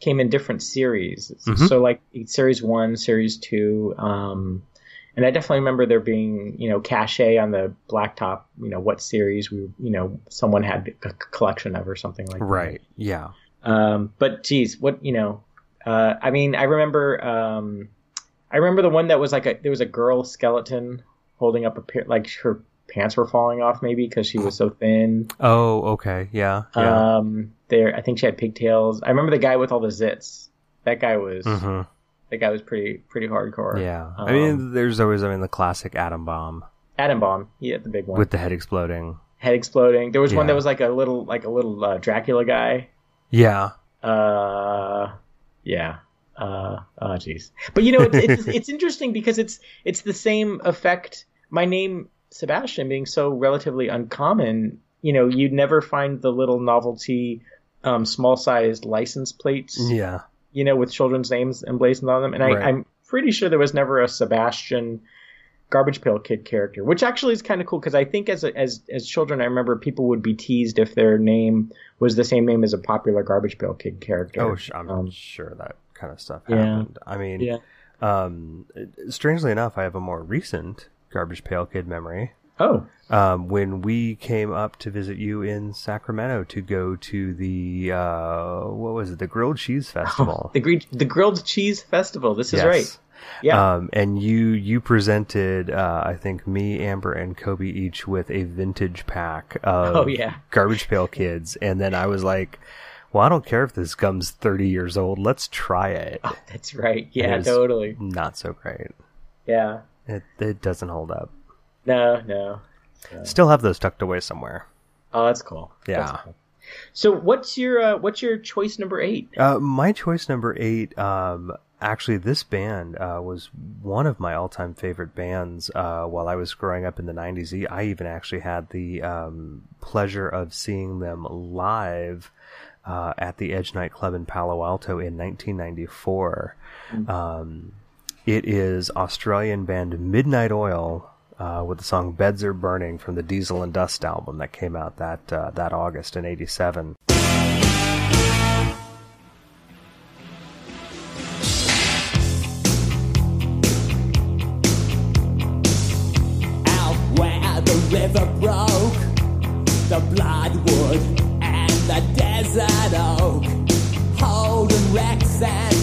came in different series. Mm-hmm. So like series one, series two. Um, and I definitely remember there being, you know, cachet on the blacktop, you know, what series we, you know, someone had a collection of or something like right. that. Right. Yeah. Um, but geez, what, you know, uh, I mean, I remember, um, I remember the one that was like a, there was a girl skeleton holding up a pair, like her pants were falling off maybe because she was so thin. Oh, okay. Yeah. yeah. Um, there, I think she had pigtails. I remember the guy with all the zits. That guy was, mm-hmm. that guy was pretty, pretty hardcore. Yeah. Um, I mean, there's always, I mean, the classic atom bomb. Atom bomb. Yeah. The big one. With the head exploding. Head exploding. There was yeah. one that was like a little, like a little uh, Dracula guy. Yeah. Uh, yeah. Uh, oh geez. But you know, it's, it's, it's interesting because it's, it's the same effect. My name, Sebastian, being so relatively uncommon, you know, you'd never find the little novelty um small sized license plates, yeah, you know, with children's names emblazoned on them. And right. I, I'm pretty sure there was never a Sebastian Garbage Pail Kid character, which actually is kind of cool because I think as a, as as children, I remember people would be teased if their name was the same name as a popular Garbage Pail Kid character. Oh, I'm um, sure that kind of stuff happened. Yeah. I mean, yeah. um strangely enough, I have a more recent Garbage Pail Kid memory. Oh. Um, when we came up to visit you in Sacramento to go to the, uh, what was it? The Grilled Cheese Festival. Oh, the, gre- the Grilled Cheese Festival. This is yes. right. Yeah. Um, and you, you presented, uh, I think me, Amber, and Kobe each with a vintage pack of oh, yeah. Garbage Pail Kids. And then I was like, well, I don't care if this gum's thirty years old. Let's try it. Oh, that's right. Yeah, totally. Not so great. Yeah. It it doesn't hold up. No, no. So. Still have those tucked away somewhere. Oh, that's cool. Yeah. That's cool. So what's your uh, what's your choice number eight? Uh, my choice number eight. Um, actually, this band uh, was one of my all time favorite bands. Uh, while I was growing up in the nineties, I even actually had the um, pleasure of seeing them live uh, at the Edge nightclub in Palo Alto in nineteen ninety-four. Mm-hmm. Um, It is Australian band Midnight Oil uh, with the song Beds Are Burning from the Diesel and Dust album that came out that uh, that August in eighty-seven. Out where the river broke, the bloodwood and the desert oak, holding wrecks and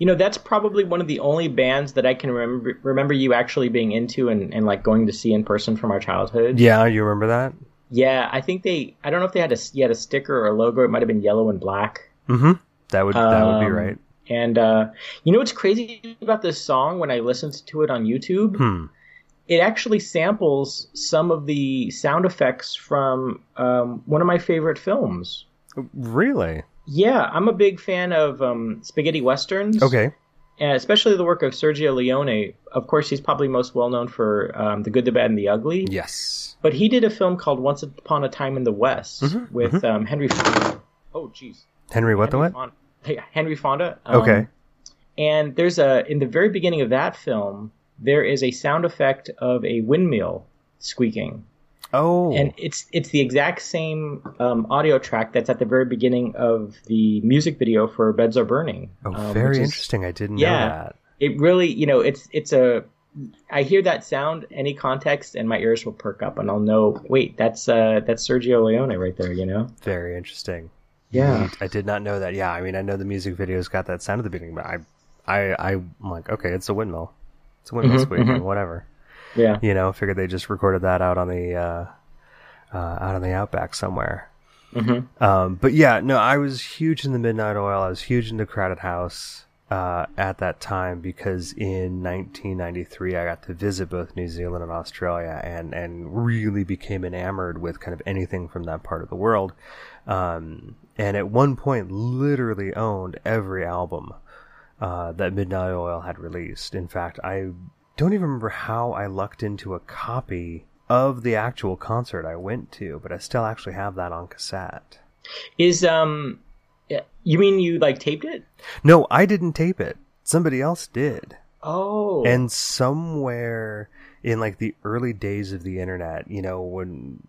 You know, that's probably one of the only bands that I can remember remember you actually being into and, and like going to see in person from our childhood. Yeah, you remember that? Yeah, I think they, I don't know if they had a, you had a sticker or a logo. It might have been yellow and black. Mm-hmm. That would, um, that would be right. And uh, you know what's crazy about this song when I listened to it on YouTube? Hmm. It actually samples some of the sound effects from um, one of my favorite films. Really? Yeah, I'm a big fan of um, spaghetti westerns. Okay. And especially the work of Sergio Leone. Of course, he's probably most well-known for um, The Good, the Bad, and the Ugly. Yes. But he did a film called Once Upon a Time in the West mm-hmm, with mm-hmm. Um, Henry Fonda. Oh, jeez. Henry what Henry the what? Fonda. Henry Fonda. Um, okay. And there's a, in the very beginning of that film, there is a sound effect of a windmill squeaking. Oh, and it's it's the exact same um, audio track that's at the very beginning of the music video for "Beds Are Burning." Oh, um, very is, interesting! I didn't yeah, know that. It really, you know, it's it's a. I hear that sound any context, and my ears will perk up, and I'll know. Wait, that's uh, that's Sergio Leone right there. You know, very interesting. Yeah, I did not know that. Yeah, I mean, I know the music video's got that sound at the beginning, but I, I, I'm like, okay, it's a windmill. It's a windmill mm-hmm, squeaking, mm-hmm. whatever. Yeah, you know, figured they just recorded that out on the uh, uh, out on the outback somewhere. Mm-hmm. Um, but yeah, no, I was huge in the Midnight Oil. I was huge into Crowded House uh, at that time because in nineteen ninety-three I got to visit both New Zealand and Australia, and and really became enamored with kind of anything from that part of the world. Um, and at one point, literally owned every album uh, that Midnight Oil had released. In fact, I. don't even remember how I lucked into a copy of the actual concert I went to, but I still actually have that on cassette. Is, um, you mean you like taped it? No, I didn't tape it. Somebody else did. Oh. And somewhere in like the early days of the internet, you know, when,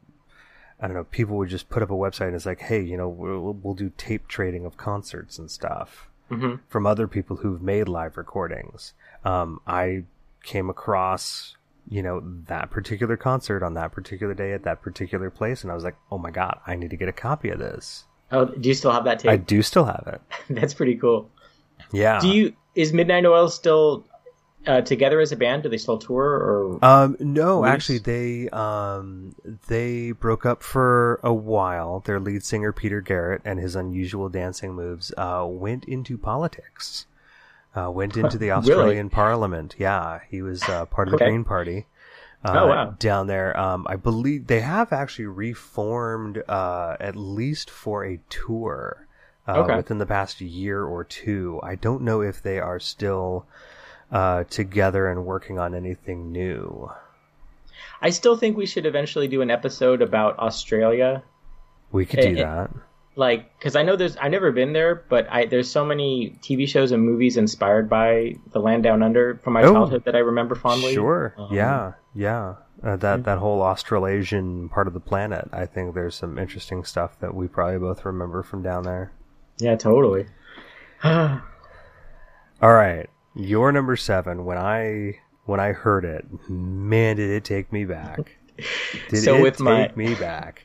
I don't know, people would just put up a website and it's like, hey, you know, we'll, we'll do tape trading of concerts and stuff mm-hmm. from other people who've made live recordings. Um, I, came across, you know, that particular concert on that particular day at that particular place, and I was like, oh my god, I need to get a copy of this. Oh, do you still have that tape? I do still have it. That's pretty cool. Yeah. Do you is Midnight Oil still uh, together as a band? Do they still tour or um no release? Actually they um they broke up for a while. Their lead singer Peter Garrett and his unusual dancing moves uh went into politics. Uh, went into the Australian really? Parliament. Yeah, he was uh, part of the okay. Green Party uh, oh, wow. down there. Um, I believe they have actually reformed uh, at least for a tour uh, okay. within the past year or two. I don't know if they are still uh, together and working on anything new. I still think we should eventually do an episode about Australia. We could do it, that. It, Like, because I know there's, I've never been there, but I there's so many T V shows and movies inspired by the land down under from my oh, childhood that I remember fondly. Sure, um, yeah, yeah. Uh, that, that whole Australasian part of the planet, I think there's some interesting stuff that we probably both remember from down there. Yeah, totally. All right, your number seven. When I when I heard it, man, did it take me back. Did so it with take my, me back?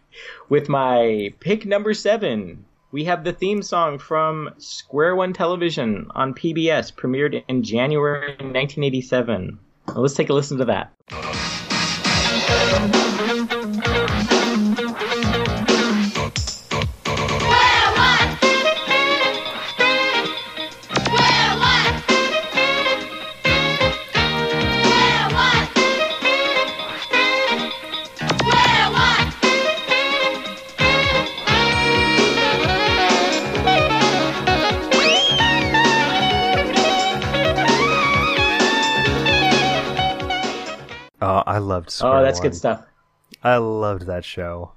With my pick number seven, we have the theme song from Square One Television on P B S, premiered in January nineteen eighty-seven. Now let's take a listen to that. I loved Square One. Oh, that's One. Good stuff. I loved that show.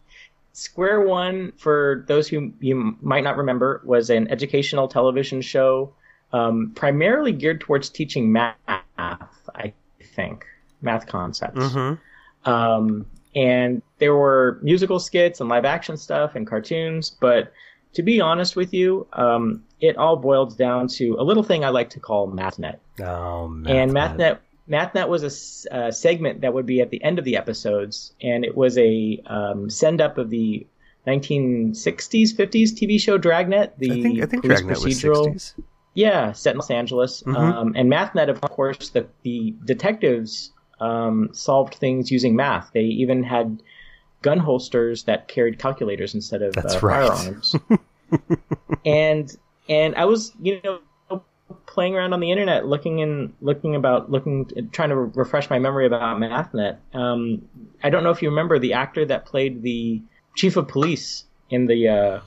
Square One, for those who you might not remember, was an educational television show um, primarily geared towards teaching math, I think, math concepts. Mm-hmm. Um, and there were musical skits and live action stuff and cartoons. But to be honest with you, um, it all boiled down to a little thing I like to call MathNet. Oh, MathNet. And MathNet MathNet was a uh, segment that would be at the end of the episodes, and it was a um, send-up of the nineteen sixties, fifties T V show Dragnet. The I think, I think Dragnet procedural, was sixties. Yeah, set in Los Angeles. Mm-hmm. Um, and MathNet, of course, the, the detectives um, solved things using math. They even had gun holsters that carried calculators instead of uh, right. firearms. and and I was, you know, playing around on the internet, looking and looking about, looking, trying to refresh my memory about MathNet. Um, I don't know if you remember the actor that played the chief of police in the uh,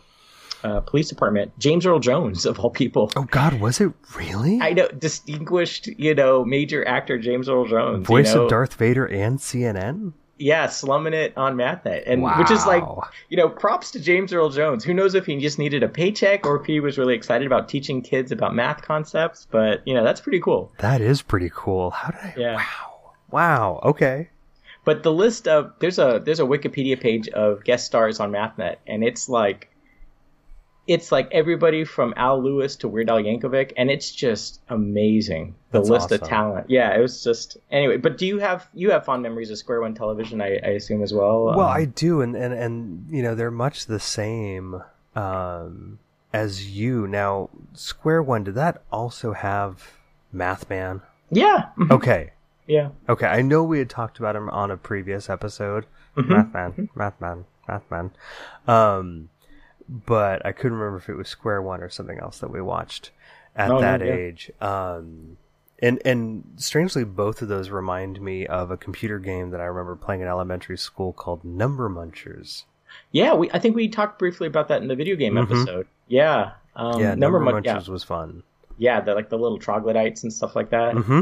uh, police department, James Earl Jones, of all people. Oh God, was it really? I know, distinguished, you know, major actor James Earl Jones, voice you know? of Darth Vader and C N N. Yeah, slumming it on MathNet, and wow. which is like, you know, props to James Earl Jones. Who knows if he just needed a paycheck or if he was really excited about teaching kids about math concepts, but, you know, that's pretty cool. That is pretty cool. How did I, yeah. wow. Wow, okay. But the list of, there's a there's a Wikipedia page of guest stars on MathNet, and it's like, it's like everybody from Al Lewis to Weird Al Yankovic, and it's just amazing, the That's list awesome. of talent. Yeah, it was just anyway. But do you have you have fond memories of Square One Television? I, I assume as well. Well, um, I do, and, and and you know they're much the same um, as you. Now, Square One, did that also have Mathman? Yeah. Okay. Yeah. Okay, I know we had talked about him on a previous episode. Mm-hmm. Mathman, mm-hmm. Mathman, Mathman, Mathman. Um, But I couldn't remember if it was Square One or something else that we watched at oh, that yeah. age. Um, and and strangely, both of those remind me of a computer game that I remember playing in elementary school called Number Munchers. Yeah, we I think we talked briefly about that in the video game mm-hmm. episode. Yeah, um, yeah. Number, Number Munchers yeah. was fun. Yeah, the, like the little troglodytes and stuff like that. Mm-hmm.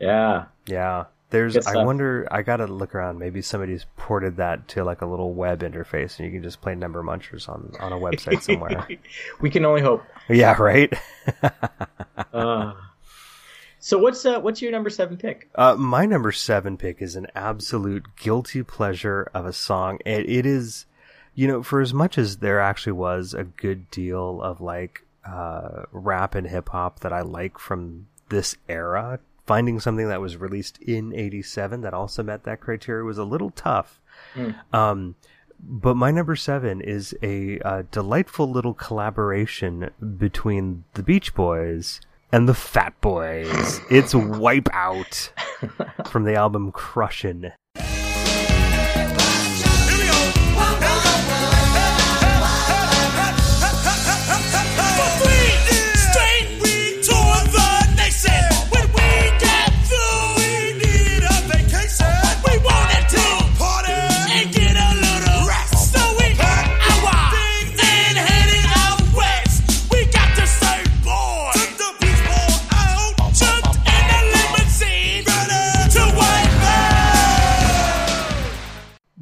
Yeah, yeah. There's. I wonder. I gotta look around. Maybe somebody's ported that to like a little web interface, and you can just play Number Munchers on, on a website somewhere. We can only hope. Yeah. Right. uh, so what's uh, what's your number seven pick? Uh, my number seven pick is an absolute guilty pleasure of a song. It, it is, you know, for as much as there actually was a good deal of like uh, rap and hip hop that I like from this era. Finding something that was released in eighty-seven that also met that criteria was a little tough. Mm. Um, but my number seven is a uh, delightful little collaboration between the Beach Boys and the Fat Boys. It's Wipeout from the album Crushin'.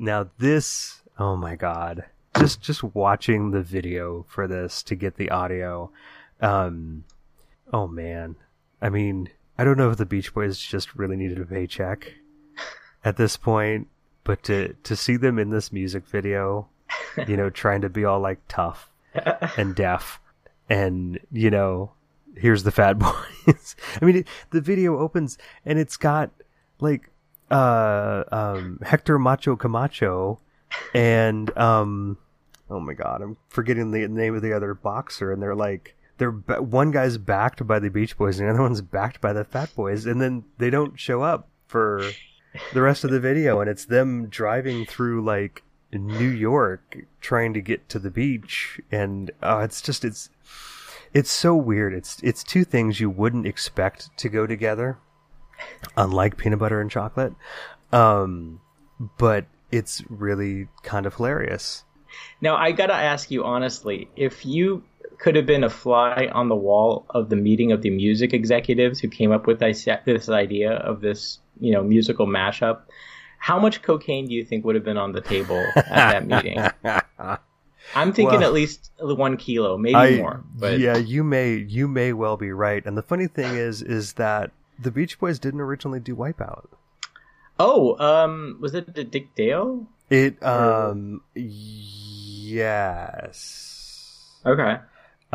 Now this, oh my God, just just watching the video for this to get the audio. Um, oh man, I mean, I don't know if the Beach Boys just really needed a paycheck at this point, but to, to see them in this music video, you know, trying to be all like tough and deaf and, you know, here's the Fat Boys. I mean, it, the video opens and it's got like, Uh, um, Hector Macho Camacho and, um, oh my God, I'm forgetting the name of the other boxer. And they're like, they're one guy's backed by the Beach Boys and the other one's backed by the Fat Boys. And then they don't show up for the rest of the video. And it's them driving through like New York trying to get to the beach. And uh, it's just, it's, it's so weird. It's, it's two things you wouldn't expect to go together. Unlike peanut butter and chocolate, um, but it's really kind of hilarious. Now, I gotta ask you honestly, if you could have been a fly on the wall of the meeting of the music executives who came up with this idea of this, you know, musical mashup, how much cocaine do you think would have been on the table at that meeting? I'm thinking well, at least one kilo, maybe I, more. But... Yeah, you may you may well be right. And the funny thing is, is that. The Beach Boys didn't originally do Wipeout. Oh, um, was it Dick Dale? It, um, or... yes. Okay.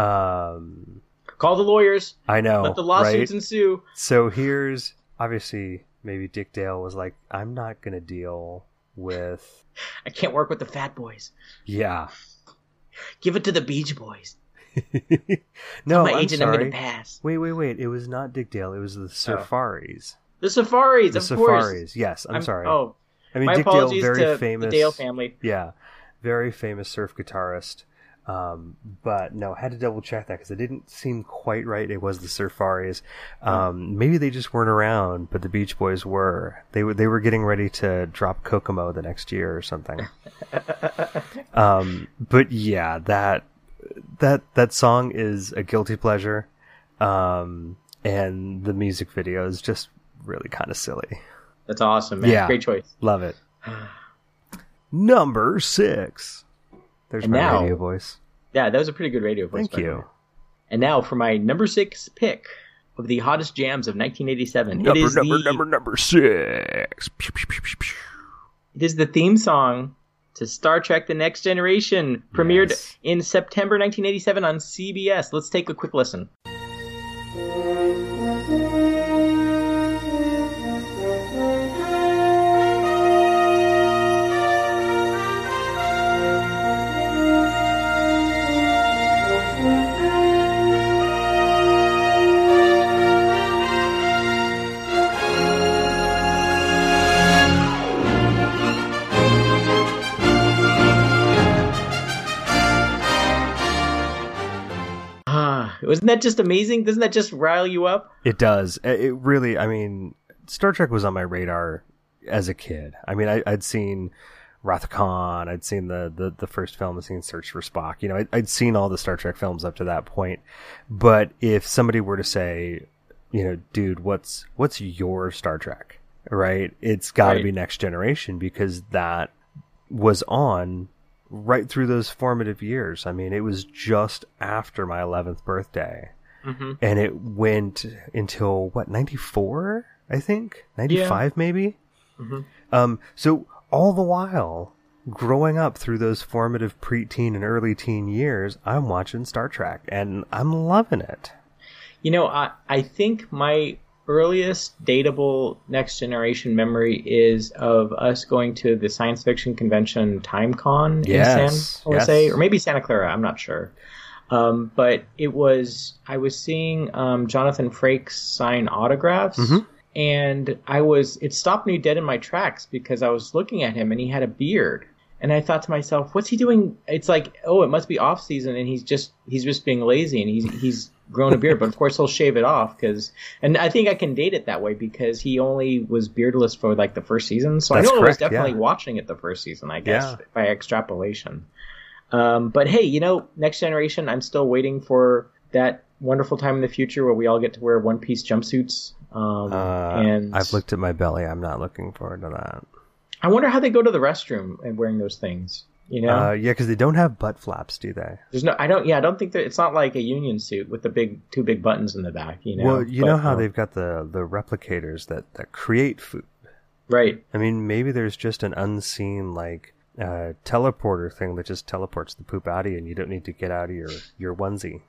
Um, Call the lawyers. I know. Let the lawsuits right? ensue. So here's, obviously, maybe Dick Dale was like, I'm not going to deal with... I can't work with the Fat Boys. Yeah. Give it to the Beach Boys. No, my I'm agent, sorry. I'm going to pass. Wait, wait, wait. It was not Dick Dale. It was the Safaris. Oh. The Safaris, the of Safaris. course. The Safaris, yes. I'm, I'm sorry. Oh, I mean, my Dick Dale, very to famous. The Dale family. Yeah. Very famous surf guitarist. Um, but no, I had to double check that because it didn't seem quite right. It was the Safaris. Um, maybe they just weren't around, but the Beach Boys were. They were they were getting ready to drop Kokomo the next year or something. um, but yeah, that that that song is a guilty pleasure, um, and the music video is just really kind of silly. That's awesome, man. Yeah, great choice. Love it. Number six. There's and my now, radio voice. Yeah, that was a pretty good radio voice. Thank you. And now for my number six pick of the hottest jams of nineteen eighty-seven. Number, it is number, the, number, number six. It is the theme song to Star Trek The Next Generation, premiered yes. in September nineteen eighty-seven on C B S. Let's take a quick listen. Isn't that just amazing? Doesn't that just rile you up? It does. It really, I mean, Star Trek was on my radar as a kid. I mean, I, I'd seen Wrath of Khan. I'd seen the, the, the first film. I'd seen Search for Spock. You know, I, I'd seen all the Star Trek films up to that point. But if somebody were to say, you know, dude, what's what's your Star Trek? Right? It's got to right. be Next Generation, because that was on right through those formative years. I mean, it was just after my eleventh birthday, mm-hmm. and it went until what, ninety-four, I think, ninety-five, yeah. maybe. Mm-hmm. Um, so all the while growing up through those formative preteen and early teen years, I'm watching Star Trek and I'm loving it. You know, I I think my earliest dateable Next Generation memory is of us going to the science fiction convention TimeCon yes, in San Jose, yes. or maybe Santa Clara, I'm not sure. Um, but it was, I was seeing um, Jonathan Frakes sign autographs, mm-hmm. and I was, it stopped me dead in my tracks because I was looking at him and he had a beard. And I thought to myself, what's he doing? It's like, oh, it must be off season, and he's just he's just being lazy, and he's he's grown a beard. But of course, he'll shave it off because, and I think I can date it that way because he only was beardless for like the first season. So That's I know correct, I was definitely yeah. watching it the first season, I guess, yeah. by extrapolation. Um, but hey, you know, Next Generation, I'm still waiting for that wonderful time in the future where we all get to wear one-piece jumpsuits. Um, uh, and I've looked at my belly. I'm not looking forward to that. I wonder how they go to the restroom and wearing those things, you know? Uh, yeah, because they don't have butt flaps, do they? There's no, I don't. Yeah, I don't think that it's not like a union suit with the big two big buttons in the back, you know? Well, you but, know how um, they've got the, the replicators that, that create food, right? I mean, maybe there's just an unseen like uh, teleporter thing that just teleports the poop out of you, and you don't need to get out of your, your onesie.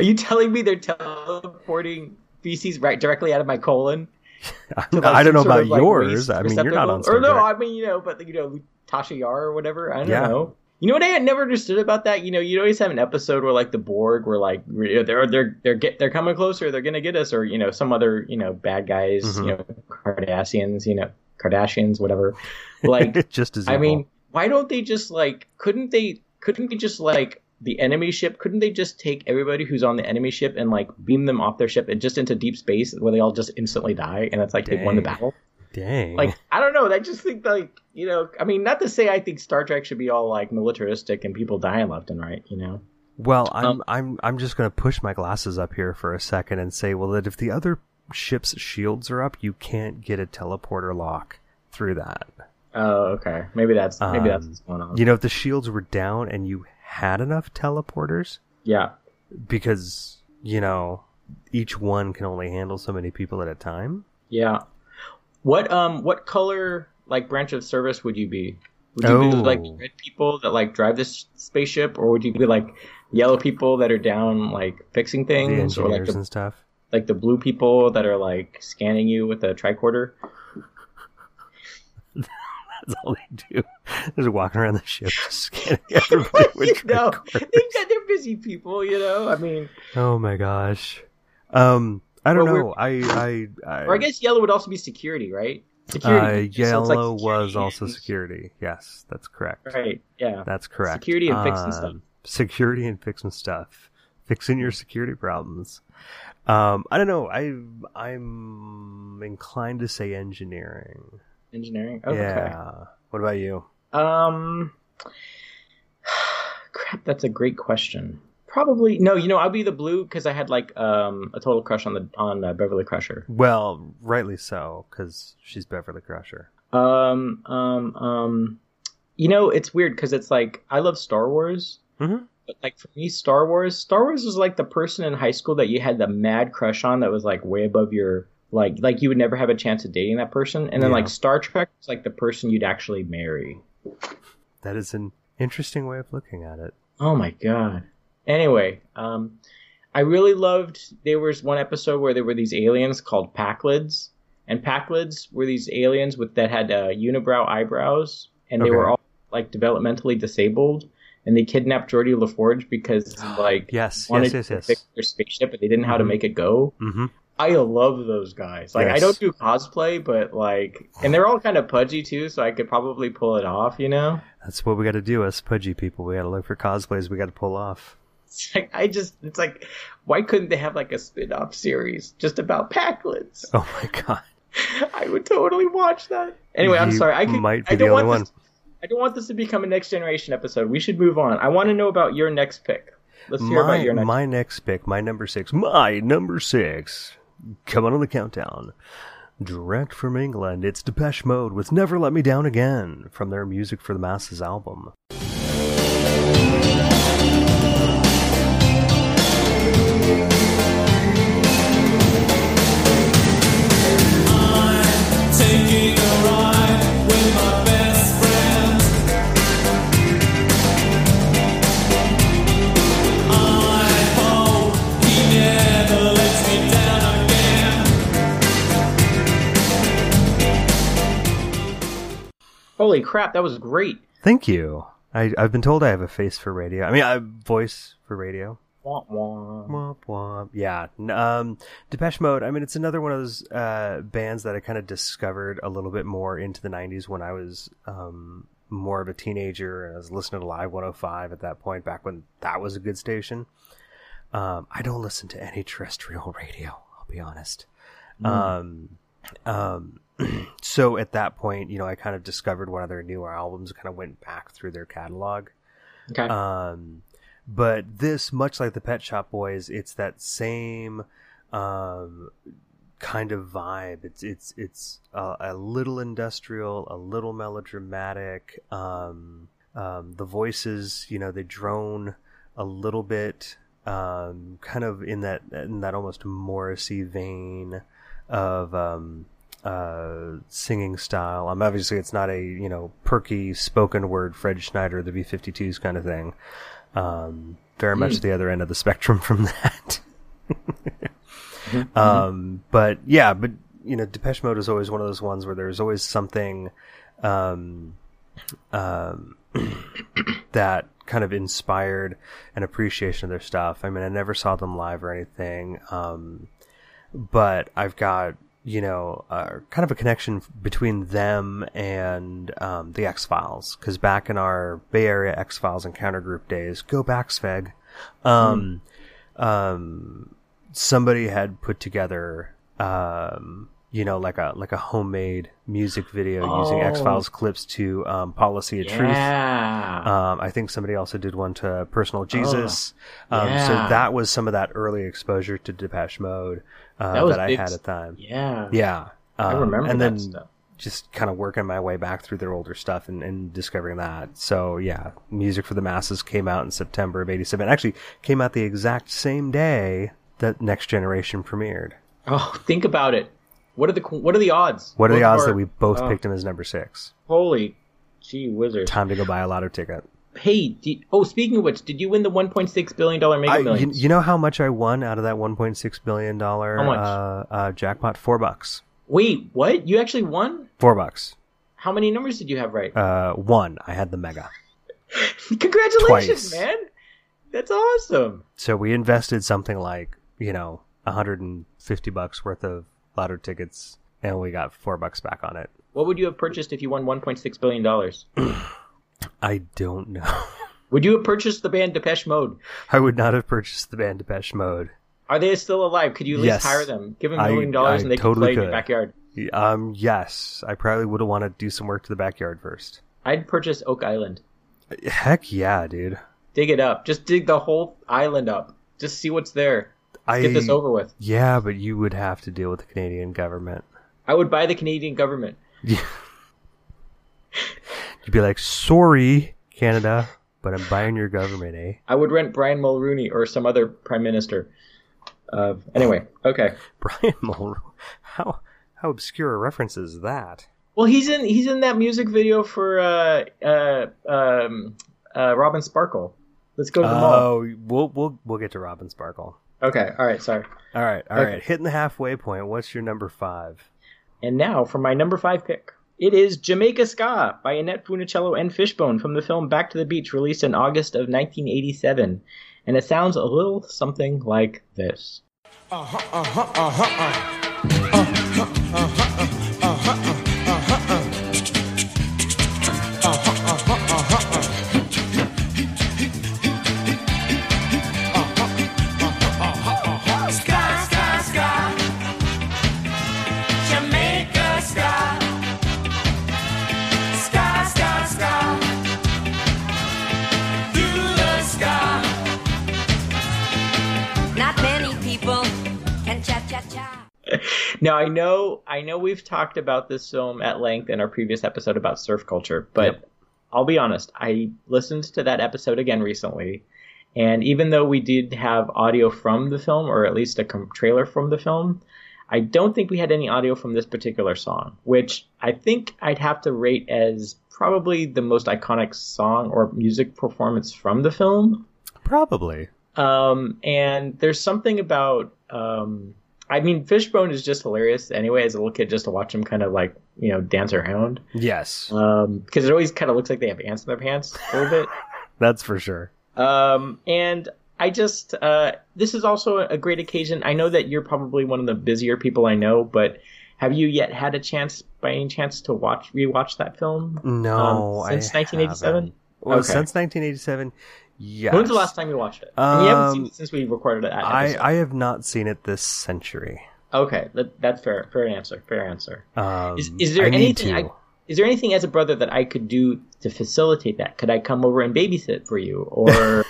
Are you telling me they're teleporting feces right directly out of my colon? So like I don't know about like yours. I mean, you're not on Star Trek. Or no, I mean, you know, but you know, Tasha Yar or whatever. I don't yeah. know. You know what I had never understood about that? You know, you always have an episode where like the Borg were like they're they're they're get they're coming closer. They're gonna get us, or you know, some other you know bad guys, mm-hmm. you know, Kardashians, you know, Kardashians, whatever. Like just as I evil. mean, why don't they just like? Couldn't they? Couldn't they just like? The enemy ship, couldn't they just take everybody who's on the enemy ship and like beam them off their ship and just into deep space where they all just instantly die and it's like Dang. they won the battle? Dang. Like, I don't know. I just think like, you know, I mean, not to say I think Star Trek should be all like militaristic and people dying left and right, you know? Well, I'm um, I'm I'm just going to push my glasses up here for a second and say, well, that if the other ship's shields are up, you can't get a teleporter lock through that. Oh, okay. Maybe that's, um, maybe that's what's going on. You know, if the shields were down and you had enough teleporters, yeah, because you know each one can only handle so many people at a time. Yeah. What um what color like branch of service would you be? Would you oh. be like red people that like drive this spaceship, or would you be like yellow people that are down like fixing things, the engineers or like the, and stuff? Like the blue people that are like scanning you with a tricorder. That's all they do. They're walking around the ship scanning everybody with know, they've got their busy people, you know? I mean... Oh my gosh. Um, I don't know. I, I, I... Or I guess yellow would also be security, right? Security. Uh, yellow so like security. Was also security. Yes, that's correct. Right, yeah. That's correct. Security and fixing um, stuff. Security and fixing stuff. Fixing your security problems. Um, I don't know. I, I'm inclined to say engineering. Engineering? Oh, yeah. Okay. What about you? Um, crap, that's a great question. Probably no. You know, I'll be the blue because I had like um a total crush on the on uh, Beverly Crusher. Well, rightly so, because she's Beverly Crusher. Um, um, um, you know, it's weird because it's like I love Star Wars. Mm-hmm. But like for me, Star Wars, Star Wars was like the person in high school that you had the mad crush on that was like way above your. Like, like you would never have a chance of dating that person. And then, yeah. like, Star Trek is, like, the person you'd actually marry. That is an interesting way of looking at it. Oh, my God. Anyway, um, I really loved... There was one episode where there were these aliens called Paklids. And Paklids were these aliens with that had uh, unibrow eyebrows. And they okay. were all, like, developmentally disabled. And they kidnapped Geordie LaForge because, like... yes, wanted yes, yes, to yes. fix their spaceship, but they didn't know how to make it go. Mm-hmm. I love those guys. Like, yes. I don't do cosplay, but, like... And they're all kind of pudgy, too, so I could probably pull it off, you know? That's what we got to do, us pudgy people. We got to look for cosplays we got to pull off. It's like, I just... It's like, why couldn't they have, like, a spin-off series just about Packlets? Oh, my God. I would totally watch that. Anyway, you I'm sorry. I could, might be I don't the only want one. This, I don't want this to become a Next Generation episode. We should move on. I want to know about your next pick. Let's hear my, about your next My pick. next pick, my number six. My number six... Coming on the countdown, direct from England, it's Depeche Mode with Never Let Me Down Again from their Music for the Masses album. Holy crap, that was great. Thank you. I, I've been told I have a face for radio. I mean, I voice for radio. Womp womp. Womp womp. Yeah. Um, Depeche Mode, I mean, it's another one of those uh, bands that I kind of discovered a little bit more into the nineties when I was um, more of a teenager and I was listening to Live one oh five at that point, back when that was a good station. Um, I don't listen to any terrestrial radio, I'll be honest. Mm. Um, um, so at that point, you know, I kind of discovered one of their newer albums, kind of went back through their catalog. Okay. Um, but this, much like the Pet Shop Boys, it's that same um, kind of vibe. It's it's it's uh, a little industrial, a little melodramatic. Um, um, the voices, you know, they drone a little bit, um, kind of in that in that almost Morrissey vein of. Um, uh singing style. Um, obviously it's not a, you know, perky spoken word Fred Schneider, the B fifty-twos kind of thing. Um very much mm. the other end of the spectrum from that. mm-hmm. Um but yeah, but you know, Depeche Mode is always one of those ones where there's always something um um that kind of inspired an appreciation of their stuff. I mean, I never saw them live or anything. Um but I've got you know, uh, kind of a connection between them and um, the X-Files. Because back in our Bay Area X-Files encounter group days, go back, Sveg, um, mm. um, somebody had put together, um, you know, like a like a homemade music video oh. using X-Files clips to um, Policy of yeah. Truth. Um, I think somebody also did one to Personal Jesus. Oh. Um, yeah. So that was some of that early exposure to Depeche Mode. Uh, that, that I big, had at the time. Yeah. Yeah. Um, I remember and then that stuff. Just kind of working my way back through their older stuff and, and discovering that. So, yeah, Music for the Masses came out in September of eighty-seven. It actually came out the exact same day that Next Generation premiered. Oh, think about it. What are the what are the odds? What are both the odds are, that we both oh. picked him as number six? Holy gee whizzard. Time to go buy a lotto ticket. Hey, do you, oh, speaking of which, did you win the one point six billion dollars Mega I, Millions? You, you know how much I won out of that one point six billion dollars uh, uh, jackpot? Four bucks. Wait, what? You actually won? Four bucks. How many numbers did you have right? Uh, one. I had the mega. Congratulations, Twice. man. That's awesome. So we invested something like, you know, one hundred fifty bucks worth of lottery tickets, and we got four bucks back on it. What would you have purchased if you won one point six billion dollars? I don't know. Would you have purchased the band Depeche Mode? I would not have purchased the band Depeche Mode. Are they still alive? Could you at least yes. hire them? Give them a million dollars I, and they totally can play could. in your backyard. Um, yes. I probably would have wanted to do some work to the backyard first. I'd purchase Oak Island. Heck yeah, dude. Dig it up. Just dig the whole island up. Just see what's there. Let's I, get this over with. Yeah, but you would have to deal with the Canadian government. I would buy the Canadian government. Yeah. You'd be like, sorry, Canada, but I'm buying your government, eh? I would rent Brian Mulroney or some other prime minister. Uh, anyway, okay. Brian Mulroney? How how obscure a reference is that? Well, he's in he's in that music video for uh, uh, um, uh, Robin Sparkle. Let's go to the oh, mall. Oh, we'll we'll we'll get to Robin Sparkle. Okay. All right. Sorry. All right. All okay. right. Hitting the halfway point. What's your number five? And now for my number five pick. It is Jamaica Ska by Annette Funicello and Fishbone from the film Back to the Beach, released in August of nineteen eighty-seven. And it sounds a little something like this. Uh-huh, uh-huh, uh-huh, uh-huh. Uh-huh, uh-huh, uh-huh. Now, I know I know we've talked about this film at length in our previous episode about surf culture, but yep. I'll be honest. I listened to that episode again recently, and even though we did have audio from the film, or at least a com- trailer from the film, I don't think we had any audio from this particular song, which I think I'd have to rate as probably the most iconic song or music performance from the film. Probably. Um, and there's something about... Um, I mean, Fishbone is just hilarious anyway as a little kid, just to watch them kind of like, you know, dance around. Yes. Um, because it always kind of looks like they have ants in their pants a little bit. That's for sure. Um, and I just, uh, this is also a great occasion. I know that you're probably one of the busier people I know, but have you yet had a chance, by any chance, to watch, rewatch that film? No, um, since I nineteen eighty-seven? Haven't. Well, okay. Since nineteen eighty-seven... Yes. When was the last time you watched it? Um, and you haven't seen it since we recorded it. I, I have not seen it this century. Okay, that, that's fair. Fair answer. Fair answer. Um, is, is there I anything? I, is there anything as a brother that I could do to facilitate that? Could I come over and babysit for you, or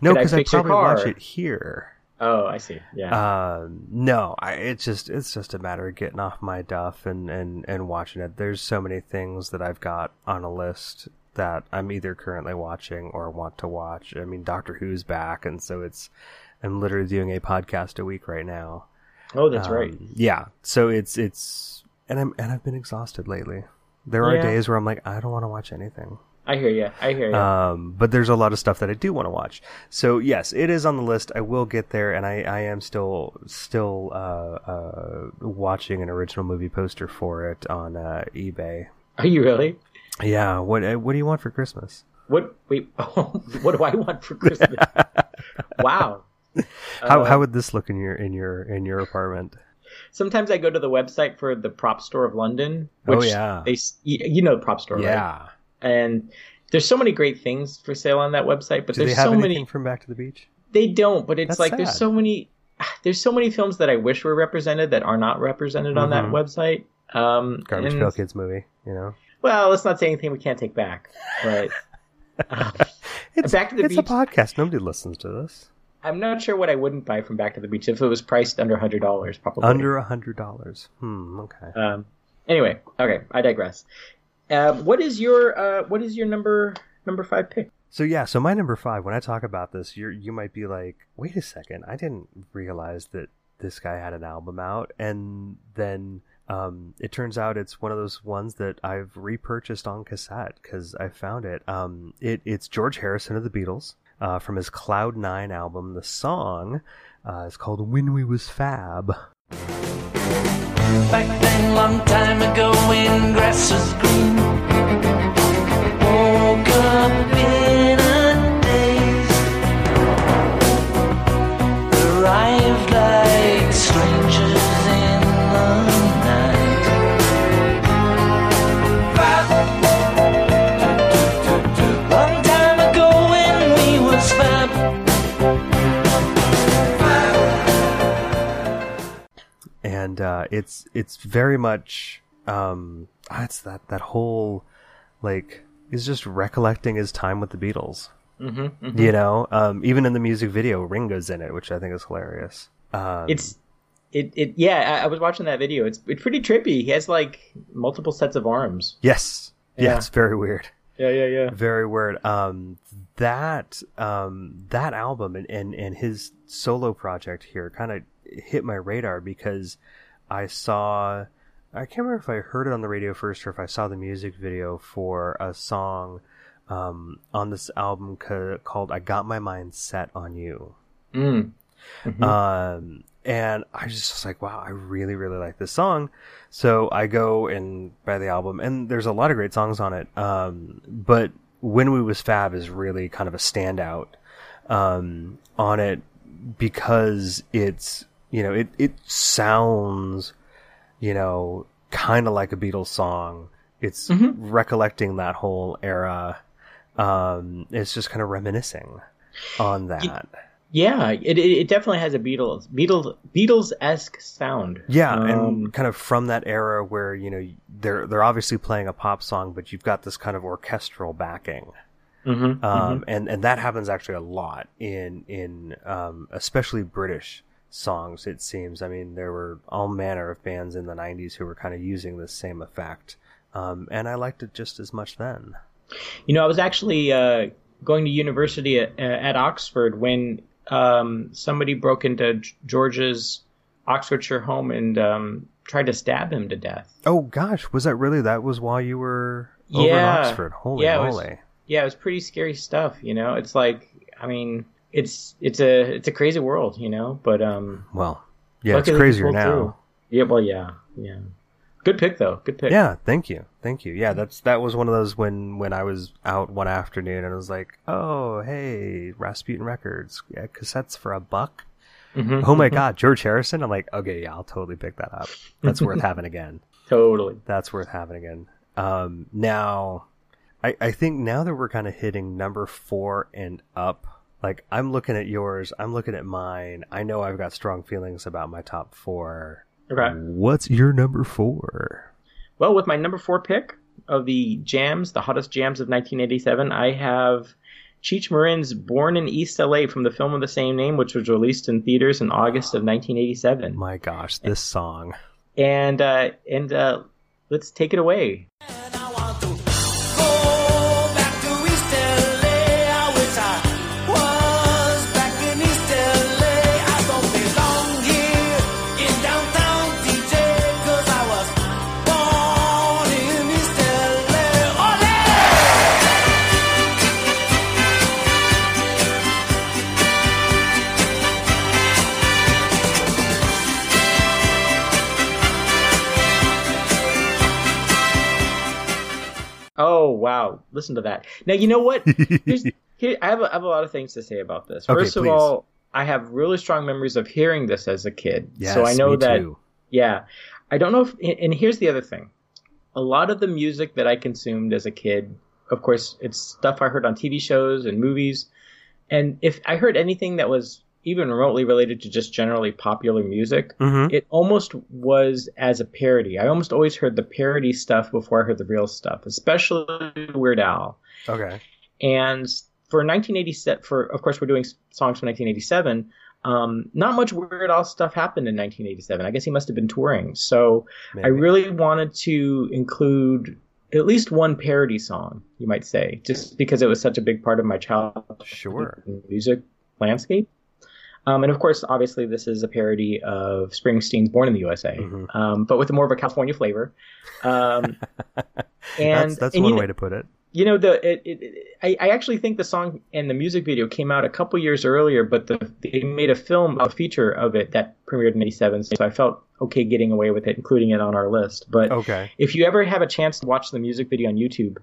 no? Because I, I probably watch it here. Oh, I see. Yeah. Uh, no, I, it's just it's just a matter of getting off my duff and, and, and watching it. There's so many things that I've got on a list that I'm either currently watching or want to watch. I mean, Doctor Who's back, and so it's I'm literally doing a podcast a week right now. Oh, that's um, right. Yeah. So it's it's and I'm and I've been exhausted lately. There are yeah. days where I'm like, I don't want to watch anything. I hear you. I hear you. Um, but there's a lot of stuff that I do want to watch. So yes, it is on the list. I will get there, and I, I am still still uh, uh, watching an original movie poster for it on uh, eBay. Are you really? Yeah, what what do you want for Christmas? What wait, oh, what do I want for Christmas? Wow. How uh, how would this look in your in your in your apartment? Sometimes I go to the website for the Prop Store of London, which oh, yeah. they you know the Prop Store, yeah. right? And there's so many great things for sale on that website, but do there's they have so many from Back to the Beach? They don't, but it's That's like sad. there's so many there's so many films that I wish were represented that are not represented mm-hmm. on that website. Um Garbage and, Pail Kids movie, you know. Well, let's not say anything we can't take back. But um, it's, Back to the it's Beach. It's a podcast. Nobody listens to this. I'm not sure what I wouldn't buy from Back to the Beach if it was priced under one hundred dollars, probably. Under one hundred dollars. Hmm, okay. Um, anyway, okay, I digress. Uh, what is your uh, what is your number number five pick? So yeah, so my number five, when I talk about this, you you might be like, wait a second, I didn't realize that this guy had an album out, and then Um, it turns out it's one of those ones that I've repurchased on cassette because I found it. Um, it it's George Harrison of the Beatles uh, from his Cloud Nine album. The song uh, is called "When We Was Fab." Back then, long time ago, when grass was green, woke up in a daze, arrived like strangers. And uh, it's it's very much um, it's that, that whole like he's just recollecting his time with the Beatles, mm-hmm, mm-hmm. you know. Um, even in the music video, Ringo's in it, which I think is hilarious. Um, it's it it yeah. I, I was watching that video. It's it's pretty trippy. He has like multiple sets of arms. Yes, yeah, yeah it's very weird. Yeah, yeah, yeah. Very weird. Um, that um, that album and, and, and his solo project here kind of hit my radar because I saw, I can't remember if I heard it on the radio first or if I saw the music video for a song um, on this album ca- called I Got My Mind Set on You. Mm. Mm-hmm. Um, and I was just like, wow, I really, really like this song. So I go and buy the album, and there's a lot of great songs on it. Um, but When We Was Fab is really kind of a standout um, on it because it's, you know, it, it sounds, you know, kind of like a Beatles song. It's mm-hmm. recollecting that whole era. Um, it's just kind of reminiscing on that. Yeah, it it definitely has a Beatles Beatles Beatles-esque sound. Yeah, um, and kind of from that era where, you know, they're they're obviously playing a pop song, but you've got this kind of orchestral backing. Mm-hmm, um, mm-hmm. And, and that happens actually a lot in, in um, especially British songs, it seems. I mean, there were all manner of bands in the nineties who were kind of using this same effect, um, and I liked it just as much then. You know, I was actually uh, going to university at, at Oxford when um, somebody broke into George's Oxfordshire home and um, tried to stab him to death. Oh gosh, was that really? That was while you were over yeah. in Oxford? Holy yeah, moly! It was, yeah, it was pretty scary stuff. You know, it's like, I mean. It's it's a it's a crazy world, you know. But um, well, yeah, it's crazier now. Too. Yeah, well, yeah, yeah. Good pick though. Good pick. Yeah, thank you, thank you. Yeah, that's that was one of those when, when I was out one afternoon and I was like, oh hey, Rasputin Records, yeah, cassettes for a buck. Mm-hmm. Oh my mm-hmm. God, George Harrison. I'm like, okay, yeah, I'll totally pick that up. That's worth having again. Totally. That's worth having again. Um, now, I I think now that we're kind of hitting number four and up. Like, I'm looking at yours. I'm looking at mine. I know I've got strong feelings about my top four. Okay. What's your number four? Well, with my number four pick of the jams, the hottest jams of nineteen eighty-seven, I have Cheech Marin's Born in East L A from the film of the same name, which was released in theaters in August of nineteen eighty-seven. My gosh, this song. And, uh, and uh, let's take it away. Oh, wow. Listen to that. Now, you know what? Here's, here, I, have a, I have a lot of things to say about this. Okay, First of please. all, I have really strong memories of hearing this as a kid. Yes, so I know me that, too. Yeah. I don't know if, and here's the other thing. A lot of the music that I consumed as a kid, of course, it's stuff I heard on T V shows and movies. And if I heard anything that was even remotely related to just generally popular music, mm-hmm. it almost was as a parody. I almost always heard the parody stuff before I heard the real stuff, especially Weird Al. Okay. And for nineteen eighty-seven, for of course we're doing songs from nineteen eighty-seven. Um, not much Weird Al stuff happened in nineteen eighty-seven. I guess he must have been touring. So Maybe. I really wanted to include at least one parody song, you might say, just because it was such a big part of my childhood sure. music landscape. Um, and of course, obviously, this is a parody of Springsteen's Born in the U S A, mm-hmm. um, but with more of a California flavor. Um, and That's, that's and one you know, way to put it. You know, the it, it, it, I, I actually think the song and the music video came out a couple years earlier, but the, they made a film, a feature of it that premiered in eighty-seven, so I felt okay getting away with it, including it on our list. But okay. If you ever have a chance to watch the music video on YouTube,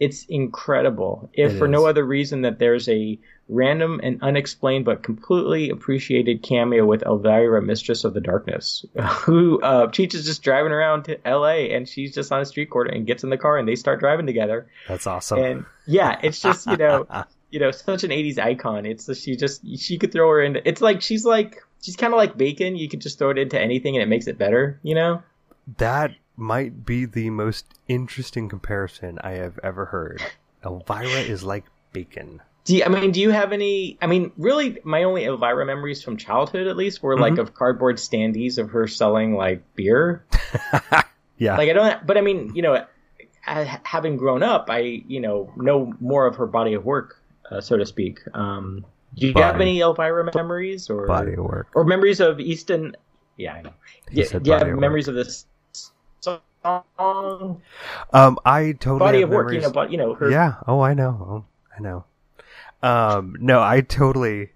it's incredible. If it for is. no other reason that there's a random and unexplained but completely appreciated cameo with Elvira, Mistress of the Darkness, who uh, Cheech is just driving around to L A and she's just on a street corner and gets in the car and they start driving together. That's awesome. And yeah, it's just, you know, you know, such an eighties icon. It's she just she could throw her into. It's like she's like she's kind of like bacon. You could just throw it into anything and it makes it better. You know, that might be the most interesting comparison I have ever heard. Elvira is like bacon. Do you, I mean, do you have any, I mean, really my only Elvira memories from childhood, at least, were mm-hmm. like of cardboard standees of her selling like beer. Yeah. Like I don't, but I mean, you know, I, having grown up, I, you know, know more of her body of work, uh, so to speak. Um, do you body. have any Elvira memories or body of work or memories of Easton? Yeah, I know. He yeah. Do you have memories work. of this? Um, I totally body have of work, you know, but, you know her... yeah. Oh, I know, oh, I know. Um, no, I totally.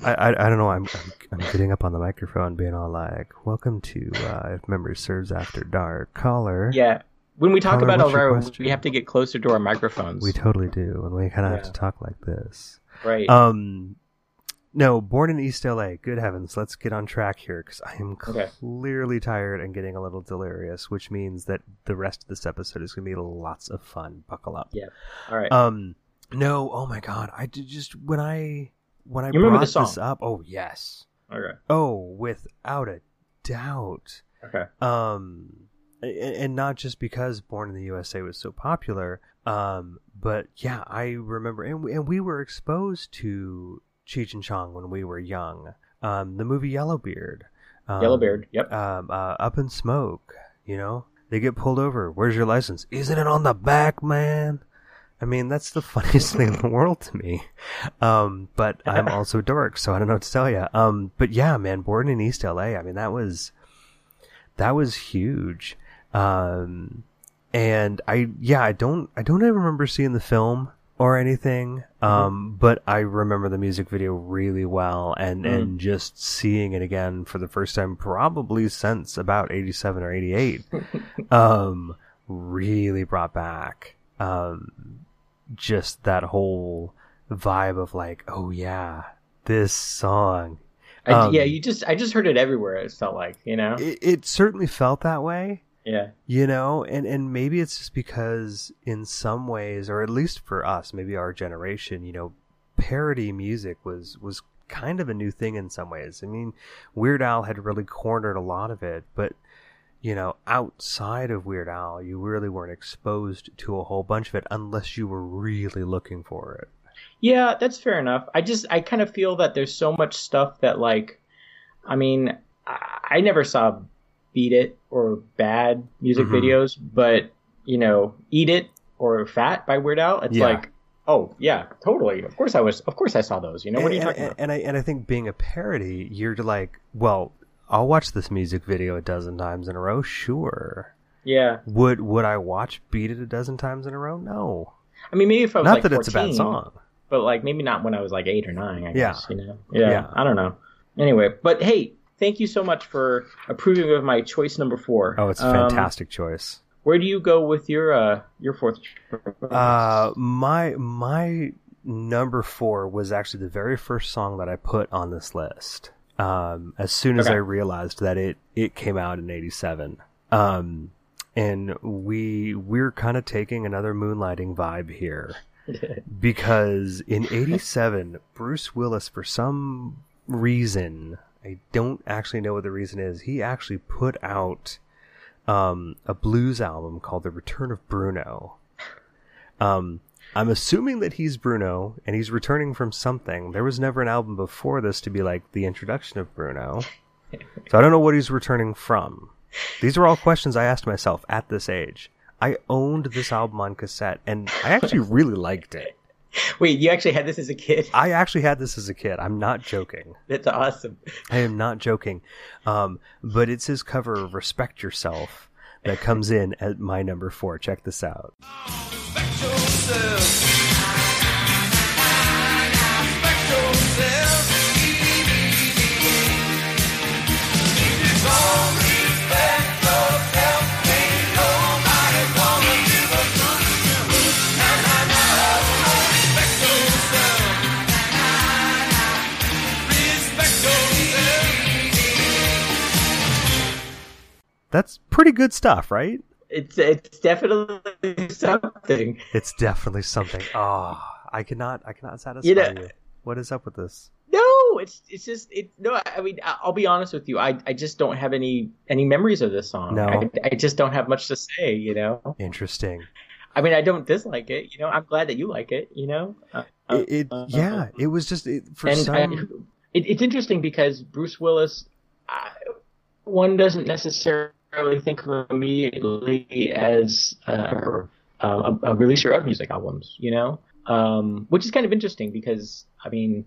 I, I, I don't know. I'm, I'm I'm getting up on the microphone, being all like, "Welcome to uh, If Memory Serves After Dark, caller." Yeah, when we talk caller, about Elvira, we have to get closer to our microphones. We totally do, and we kind of yeah. have to talk like this, right? Um, no, Born in East L A. Good heavens, let's get on track here because I am okay. clearly tired and getting a little delirious, which means that the rest of this episode is going to be lots of fun. Buckle up. Yeah. All right. Um, no. Oh my God. I did just when I when I you brought this up. Oh yes. Okay. Oh, without a doubt. Okay. Um, and, and not just because Born in the U S A was so popular. Um, but yeah, I remember, and and we were exposed to Cheech and Chong when we were young. Um, the movie Yellowbeard. Um, Yellowbeard, yep. Um, uh, Up in Smoke, you know? They get pulled over. Where's your license? Isn't it on the back, man? I mean, that's the funniest thing in the world to me. Um, but I'm also a dork, so I don't know what to tell you. Um, but yeah, man, Born in East L A, I mean, that was, that was huge. Um, and I, yeah, I don't, I don't ever remember seeing the film or anything, um, mm-hmm. but I remember the music video really well, and, mm-hmm. and just seeing it again for the first time, probably since about eighty-seven or eighty-eight, um, really brought back um, just that whole vibe of like, oh yeah, this song. Um, I, yeah, you just I just heard it everywhere. It felt like, you know, it, it certainly felt that way. Yeah. You know, and, and maybe it's just because in some ways, or at least for us, maybe our generation, you know, parody music was, was kind of a new thing in some ways. I mean, Weird Al had really cornered a lot of it, but, you know, outside of Weird Al, you really weren't exposed to a whole bunch of it unless you were really looking for it. Yeah, that's fair enough. I just, I kind of feel that there's so much stuff that, like, I mean, I, I never saw Beat It or bad music mm-hmm. videos, but, you know, Eat It or Fat by Weird Al, it's yeah. like, oh yeah, totally, of course I was, of course I saw those, you know, and, what are you and, talking and, about? And I and I think being a parody, you're like, well, I'll watch this music video a dozen times in a row, sure. Yeah. Would would I watch Beat It a dozen times in a row? No. I mean, maybe if I was not like that fourteen, it's a bad song, but like maybe not when I was like eight or nine. I yeah. guess you know. Yeah, yeah. I don't know. Anyway, but hey, thank you so much for approving of my choice number four. Oh, it's a fantastic um, choice. Where do you go with your uh, your fourth choice? Uh, my my number four was actually the very first song that I put on this list. Um, as soon as okay. I realized that it, it came out in eighty-seven. Um, and we we're kind of taking another moonlighting vibe here. Because in eighty-seven, Bruce Willis, for some reason... I don't actually know what the reason is. He actually put out um, a blues album called The Return of Bruno. Um, I'm assuming that he's Bruno and he's returning from something. There was never an album before this to be like the introduction of Bruno. So I don't know what he's returning from. These are all questions I asked myself at this age. I owned this album on cassette and I actually really liked it. Wait, you actually had this as a kid? I actually had this as a kid. I'm not joking. That's awesome. I am not joking. Um, but it's his cover of Respect Yourself that comes in at my number four. Check this out. Oh, respect yourself. Respect yourself. That's pretty good stuff, right? It's it's definitely something. It's definitely something. Oh, I cannot I cannot satisfy you. Know, you. What is up with this? No, it's it's just it. No, I mean, I'll be honest with you. I, I just don't have any any memories of this song. No, I, I just don't have much to say. You know. Interesting. I mean, I don't dislike it. You know, I'm glad that you like it. You know. Uh, it, it uh, yeah. It was just it, for and some. I, it, it's interesting because Bruce Willis, I, one doesn't necessarily think of him immediately as uh, a, a releaser of music albums, you know, um, which is kind of interesting because, I mean,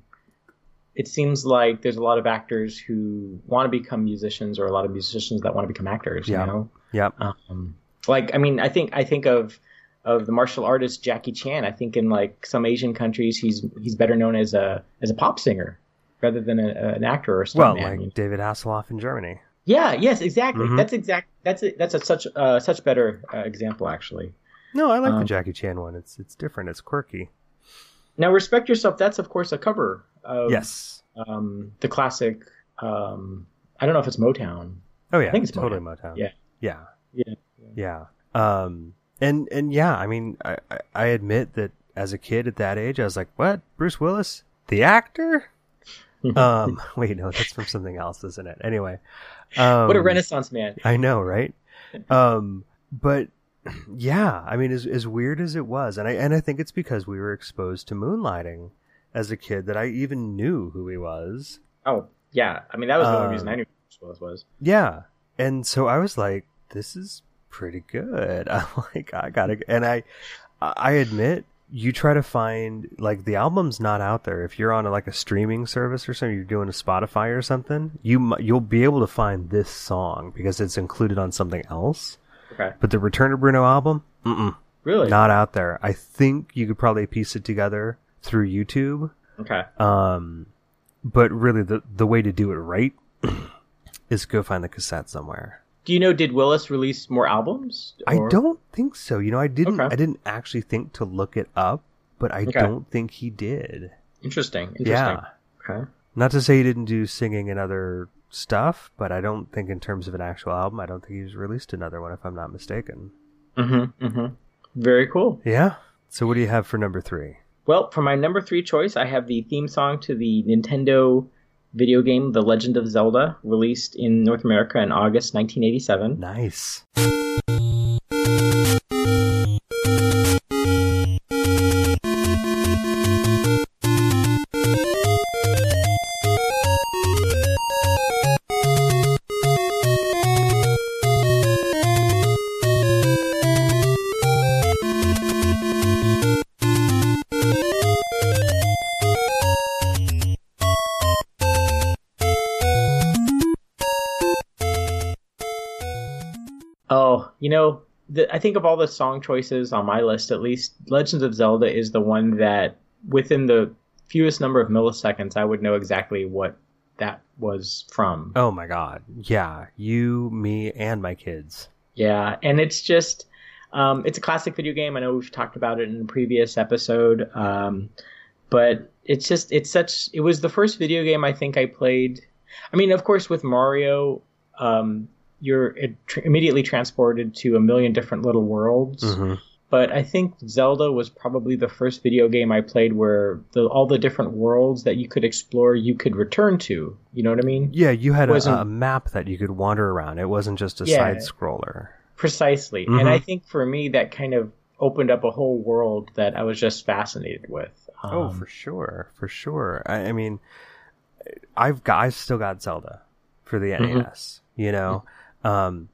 it seems like there's a lot of actors who want to become musicians or a lot of musicians that want to become actors, yeah. You know? Yeah. Um, like, I mean, I think I think of of the martial artist Jackie Chan. I think in like some Asian countries, he's he's better known as a as a pop singer rather than a, an actor or stuntman. Well, like, you know? David Hasselhoff in Germany. Yeah. Yes. Exactly. Mm-hmm. That's exact. That's a, that's a such uh, such better uh, example, actually. No, I like um, the Jackie Chan one. It's it's different. It's quirky. Now, Respect Yourself. That's of course a cover of yes, um, the classic. Um, I don't know if it's Motown. Oh yeah, I think it's totally Motown. Motown. Yeah. Yeah. Yeah. Yeah. Yeah. Um, and and yeah, I mean, I, I I admit that as a kid at that age, I was like, what? Bruce Willis, the actor? um, wait, no, that's from something else, isn't it? Anyway. Um, what a Renaissance man! I know, right? Um, but yeah, I mean, as as weird as it was, and I and I think it's because we were exposed to moonlighting as a kid that I even knew who he was. Oh yeah, I mean that was the um, only reason I knew who he was. Yeah, and so I was like, this is pretty good. I'm like, I gotta, and I I admit. You try to find, like, the album's not out there. If you're on, a, like, a streaming service or something, you're doing a Spotify or something, you, you'll be able to find this song because it's included on something else. Okay. But the Return to Bruno album, mm-mm. Really? Not out there. I think you could probably piece it together through YouTube. Okay. Um, but really, the, the way to do it right is go find the cassette somewhere. Do you know, did Willis release more albums? Or? I don't think so. You know, I didn't okay. I didn't actually think to look it up, but I okay. don't think he did. Interesting. Interesting. Yeah. Okay. Not to say he didn't do singing and other stuff, but I don't think in terms of an actual album, I don't think he's released another one, if I'm not mistaken. Mm-hmm. Mm-hmm. Very cool. Yeah. So what do you have for number three? Well, for my number three choice, I have the theme song to the Nintendo video game The Legend of Zelda, released in North America in August nineteen eighty-seven. Nice. You know, the, I think of all the song choices on my list, at least, Legends of Zelda is the one that within the fewest number of milliseconds, I would know exactly what that was from. Oh, my God. Yeah. You, me, and my kids. Yeah. And it's just um, it's a classic video game. I know we've talked about it in a previous episode, um, but it's just it's such it was the first video game I think I played. I mean, of course, with Mario, um you're tr- immediately transported to a million different little worlds. Mm-hmm. But I think Zelda was probably the first video game I played where the, all the different worlds that you could explore, you could return to. You know what I mean? Yeah, you had a, a map that you could wander around. It wasn't just a yeah, side-scroller. Precisely. Mm-hmm. And I think for me, that kind of opened up a whole world that I was just fascinated with. Um, oh, for sure. For sure. I, I mean, I've, got, I've still got Zelda for the mm-hmm. N E S, you know? Mm-hmm. Um,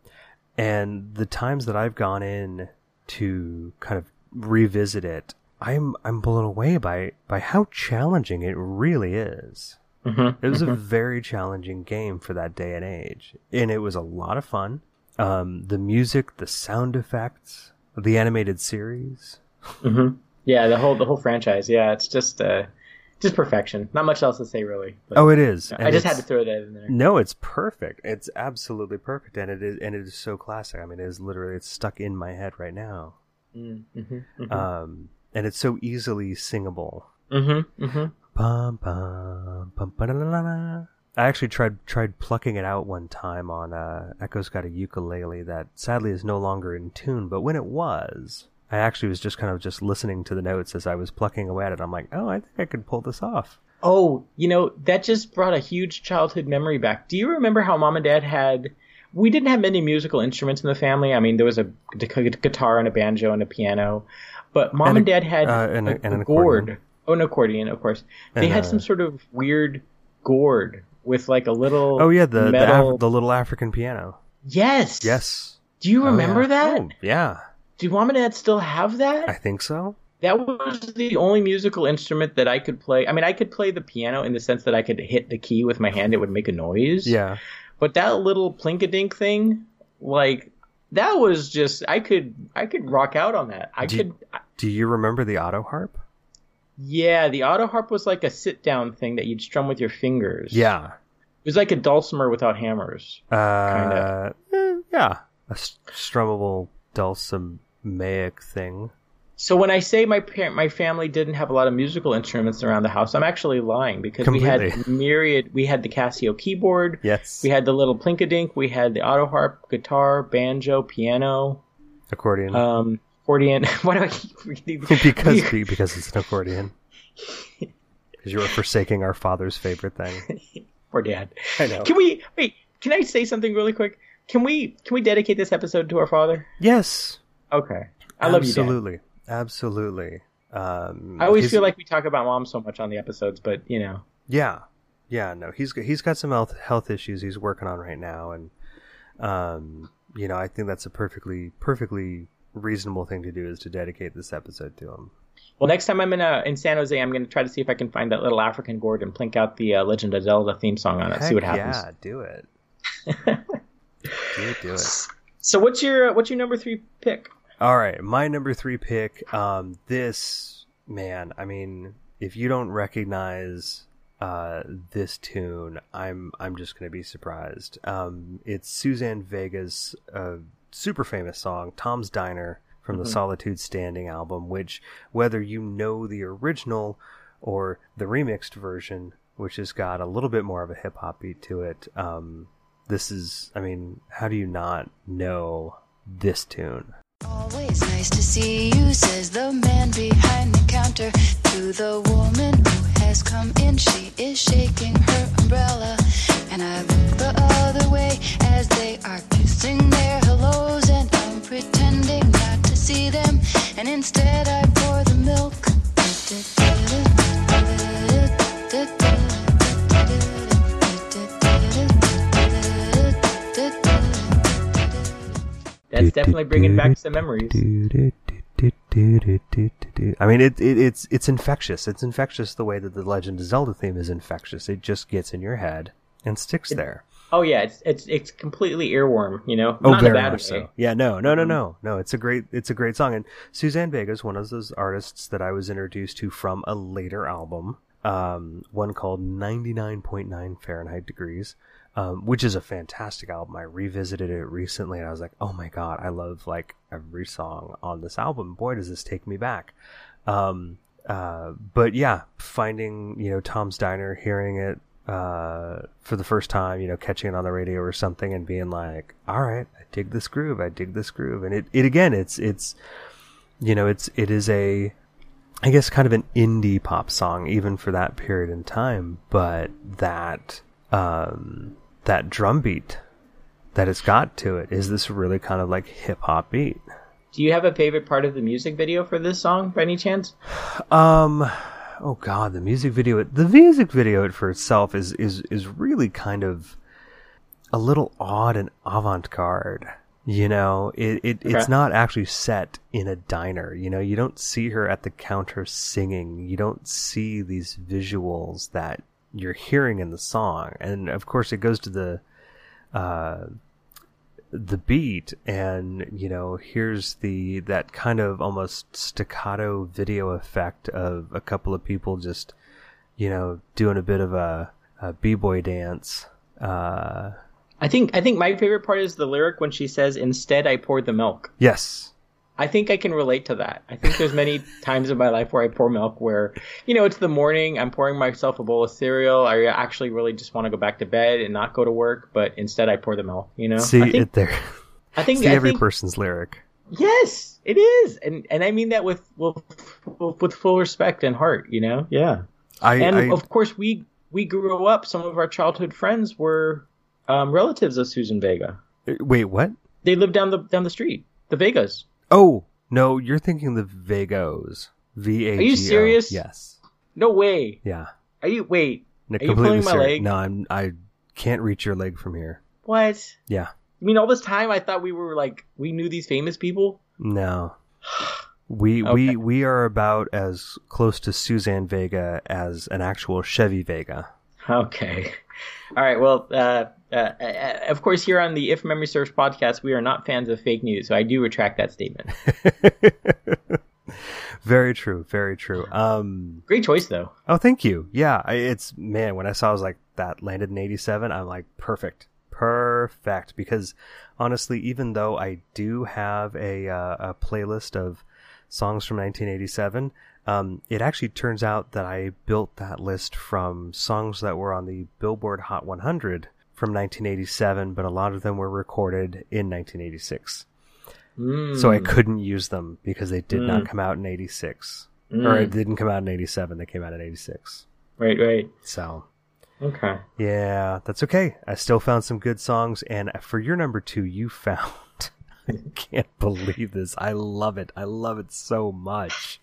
and the times that I've gone in to kind of revisit it, I'm I'm blown away by by how challenging it really is. Mm-hmm. It was mm-hmm. a very challenging game for that day and age, and it was a lot of fun. Um, the music, the sound effects, the animated series. Mm-hmm. Yeah, the whole the whole franchise. Yeah, it's just uh, just perfection. Not much else to say, really. But oh, it is. I and just had to throw that in there. No, it's perfect. It's absolutely perfect, and it is and it is so classic. I mean, it is literally it's stuck in my head right now. Mm-hmm. Mm-hmm. Um, and it's so easily singable. Mm-hmm. Mm-hmm. Bum, bum, bum, ba, da, da, da, da. I actually tried tried plucking it out one time on uh, Echo's Got a Ukulele that sadly is no longer in tune. But when it was, I actually was just kind of just listening to the notes as I was plucking away at it. I'm like, oh, I think I could pull this off. Oh, you know, that just brought a huge childhood memory back. Do you remember how Mom and Dad had... We didn't have many musical instruments in the family. I mean, there was a guitar and a banjo and a piano. But Mom and, a, and Dad had uh, and a, and a an gourd. Accordion. Oh, an accordion, of course. They and, had uh, some sort of weird gourd with like a little oh yeah the metal... the, Af- the little African piano. Yes. Yes. Do you remember oh, yeah. that? Oh, yeah. Do Mom and Dad still have that? I think so. That was the only musical instrument that I could play. I mean, I could play the piano in the sense that I could hit the key with my hand; it would make a noise. Yeah. But that little plink-a-dink thing, like that was just I could I could rock out on that. I do, could. I... Do you remember the auto harp? Yeah, the auto harp was like a sit-down thing that you'd strum with your fingers. Yeah. It was like a dulcimer without hammers. Uh, kind of. Yeah. A strummable dulcimaic thing. So when I say my parent, my family didn't have a lot of musical instruments around the house, I'm actually lying because Completely. we had myriad. We had the Casio keyboard. Yes. We had the little plink-a-dink. We had the auto harp, guitar, banjo, piano. Accordion. Um... Accordion. Why do I keep reading? Because because it's an accordion. Because you were forsaking our father's favorite thing. Or Dad. I know. Can we wait? Can I say something really quick? Can we can we dedicate this episode to our father? Yes. Okay. I love Absolutely. you, Dad. Absolutely. Absolutely. Um, I always his... feel like we talk about Mom so much on the episodes, but you know. Yeah. Yeah. No. He's he's got some health health issues he's working on right now, and um, you know, I think that's a perfectly perfectly. reasonable thing to do is to dedicate this episode to him. Well, next time I'm in uh, in San Jose, I'm going to try to see if I can find that little African gourd and plink out the uh, Legend of Zelda theme song on Heck it. See what happens. Yeah, do it. do, do it. So, what's your what's your number three pick? All right, my number three pick. Um, this man, I mean, if you don't recognize uh, this tune, I'm I'm just going to be surprised. Um, it's Suzanne Vega's. Uh, super famous song, Tom's Diner, from the mm-hmm. Solitude Standing album, which whether you know the original or the remixed version, which has got a little bit more of a hip-hop beat to it, um, this is, I mean, how do you not know this tune? Always nice to see you, says the man behind the counter to the woman who has come in. She is shaking her umbrella, and I look the other way as they are kissing their hellos, and I'm pretending not to see them, and instead I pour the milk. That's definitely bringing back some memories. I mean, it, it it's it's infectious. It's infectious the way that the Legend of Zelda theme is infectious. It just gets in your head and sticks it, there. Oh yeah, it's it's it's completely earworm. You know, oh, not very a bad much way. So. Yeah, no, no, no, no, no. It's a great it's a great song. And Suzanne Vega is one of those artists that I was introduced to from a later album, um, one called ninety-nine point nine Fahrenheit Degrees. Um, which is a fantastic album. I revisited it recently and I was like, oh my God, I love like every song on this album. Boy, does this take me back. Um, uh, but yeah, finding, you know, Tom's Diner, hearing it uh, for the first time, you know, catching it on the radio or something and being like, all right, I dig this groove. I dig this groove. And it, it again, it's, it's, you know, it's, it is a, I guess kind of an indie pop song, even for that period in time, but that, um, that drum beat that it's got to it is this really kind of like hip hop beat. Do you have a favorite part of the music video for this song by any chance? Um, oh God, the music video, the music video for itself is, is, is really kind of a little odd and avant-garde. You know, it, it okay. it's not actually set in a diner. You know, you don't see her at the counter singing. You don't see these visuals that you're hearing in the song. And of course, it goes to the uh, the beat, and you know, here's the that kind of almost staccato video effect of a couple of people just, you know, doing a bit of a, a b-boy dance. Uh, I think I think my favorite part is the lyric when she says, "Instead, I poured the milk." Yes, I think I can relate to that. I think there's many times in my life where I pour milk, where you know it's the morning, I'm pouring myself a bowl of cereal. I actually really just want to go back to bed and not go to work, but instead I pour the milk. You know, see I think, it there. I think see I every think, person's lyric. Yes, it is, and and I mean that with with, with full respect and heart. You know, yeah. I and I, of course we we grew up. Some of our childhood friends were. Um, relatives of Susan Vega. Wait, what? They live down the down the street. The Vegas. Oh no, you're thinking the Vagos. V A G O. Are you serious? Yes. No way. Yeah. Are you wait? No, are you pulling my serious. leg? No, I'm. I can't reach your leg from here. What? Yeah. I mean, all this time I thought we were like we knew these famous people. No. We okay. we we are about as close to Suzanne Vega as an actual Chevy Vega. Okay. All right. Well. uh Uh, of course, here on the If Memory Serves podcast, we are not fans of fake news, so I do retract that statement. Very true, very true. Um, Great choice, though. Oh, thank you. Yeah, it's man. When I saw, I was like, that landed in eighty-seven. I'm like, perfect, perfect. Because honestly, even though I do have a uh, a playlist of songs from nineteen eighty-seven. Um, it actually turns out that I built that list from songs that were on the Billboard Hot one hundred. From nineteen eighty-seven, but a lot of them were recorded in nineteen eighty-six. Mm. So I couldn't use them because they did mm. not come out in eighty-six. Mm. Or it didn't come out in eighty-seven, they came out in eighty-six. Right, right. So. Okay. Yeah, that's okay. I still found some good songs, and for your number two, you found... I can't believe this. I love it. I love it so much.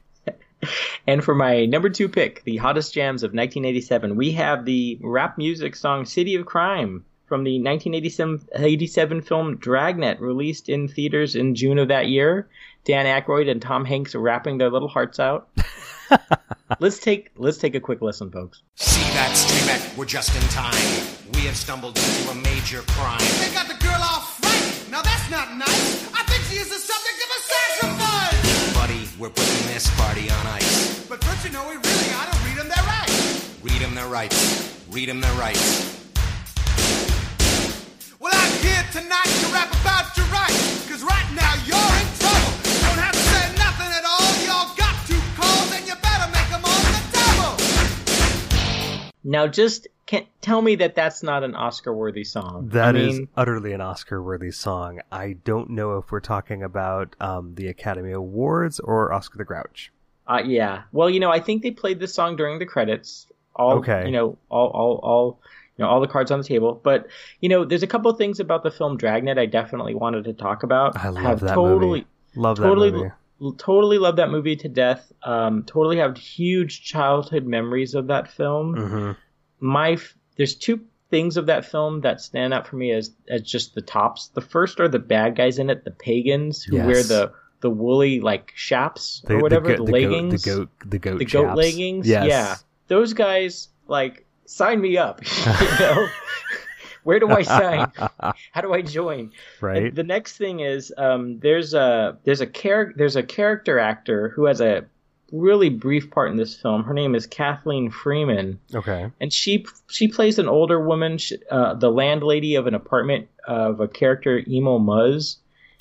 And for my number two pick, the hottest jams of nineteen eighty-seven, we have the rap music song City of Crime from the nineteen eighty-seven film Dragnet, released in theaters in June of that year. Dan Aykroyd and Tom Hanks are rapping their little hearts out. Let's take let's take a quick listen, folks. See that, Streamek, we're just in time. We have stumbled into a major crime. They got the girl all frightened. Now that's not nice. I think she is the subject of a sacrifice. Buddy, we're putting this party on ice. But first, you know, we really ought to read them their rights. Read them their rights. Read them their rights. Well, I'm here tonight to rap about your rights. Because right now, you're in trouble. Don't have to say nothing at all. Y'all got too cold, and you better make them all the devil. Now, just can't tell me that that's not an Oscar-worthy song. That I mean, is utterly an Oscar-worthy song. I don't know if we're talking about um, the Academy Awards or Oscar the Grouch. Uh, yeah. Well, you know, I think they played this song during the credits. All, okay. You know, all, all, all... You know, all the cards on the table. But, you know, there's a couple of things about the film Dragnet I definitely wanted to talk about. I love have that totally, movie. Love totally, that movie. L- totally love that movie to death. Um, totally have huge childhood memories of that film. Mm-hmm. My f- There's two things of that film that stand out for me as, as just the tops. The first are the bad guys in it, the pagans, who yes. wear the, the woolly, like, chaps the, or whatever, the, go- the leggings. The goat, the goat, the goat chaps. leggings. Yes. Yeah. Those guys, like... Sign me up. You know? Where do I sign? How do I join? Right. And the next thing is um, there's a there's a char- there's a character actor who has a really brief part in this film. Her name is Kathleen Freeman. Okay. And she she plays an older woman, she, uh, the landlady of an apartment of a character Emo Muzz.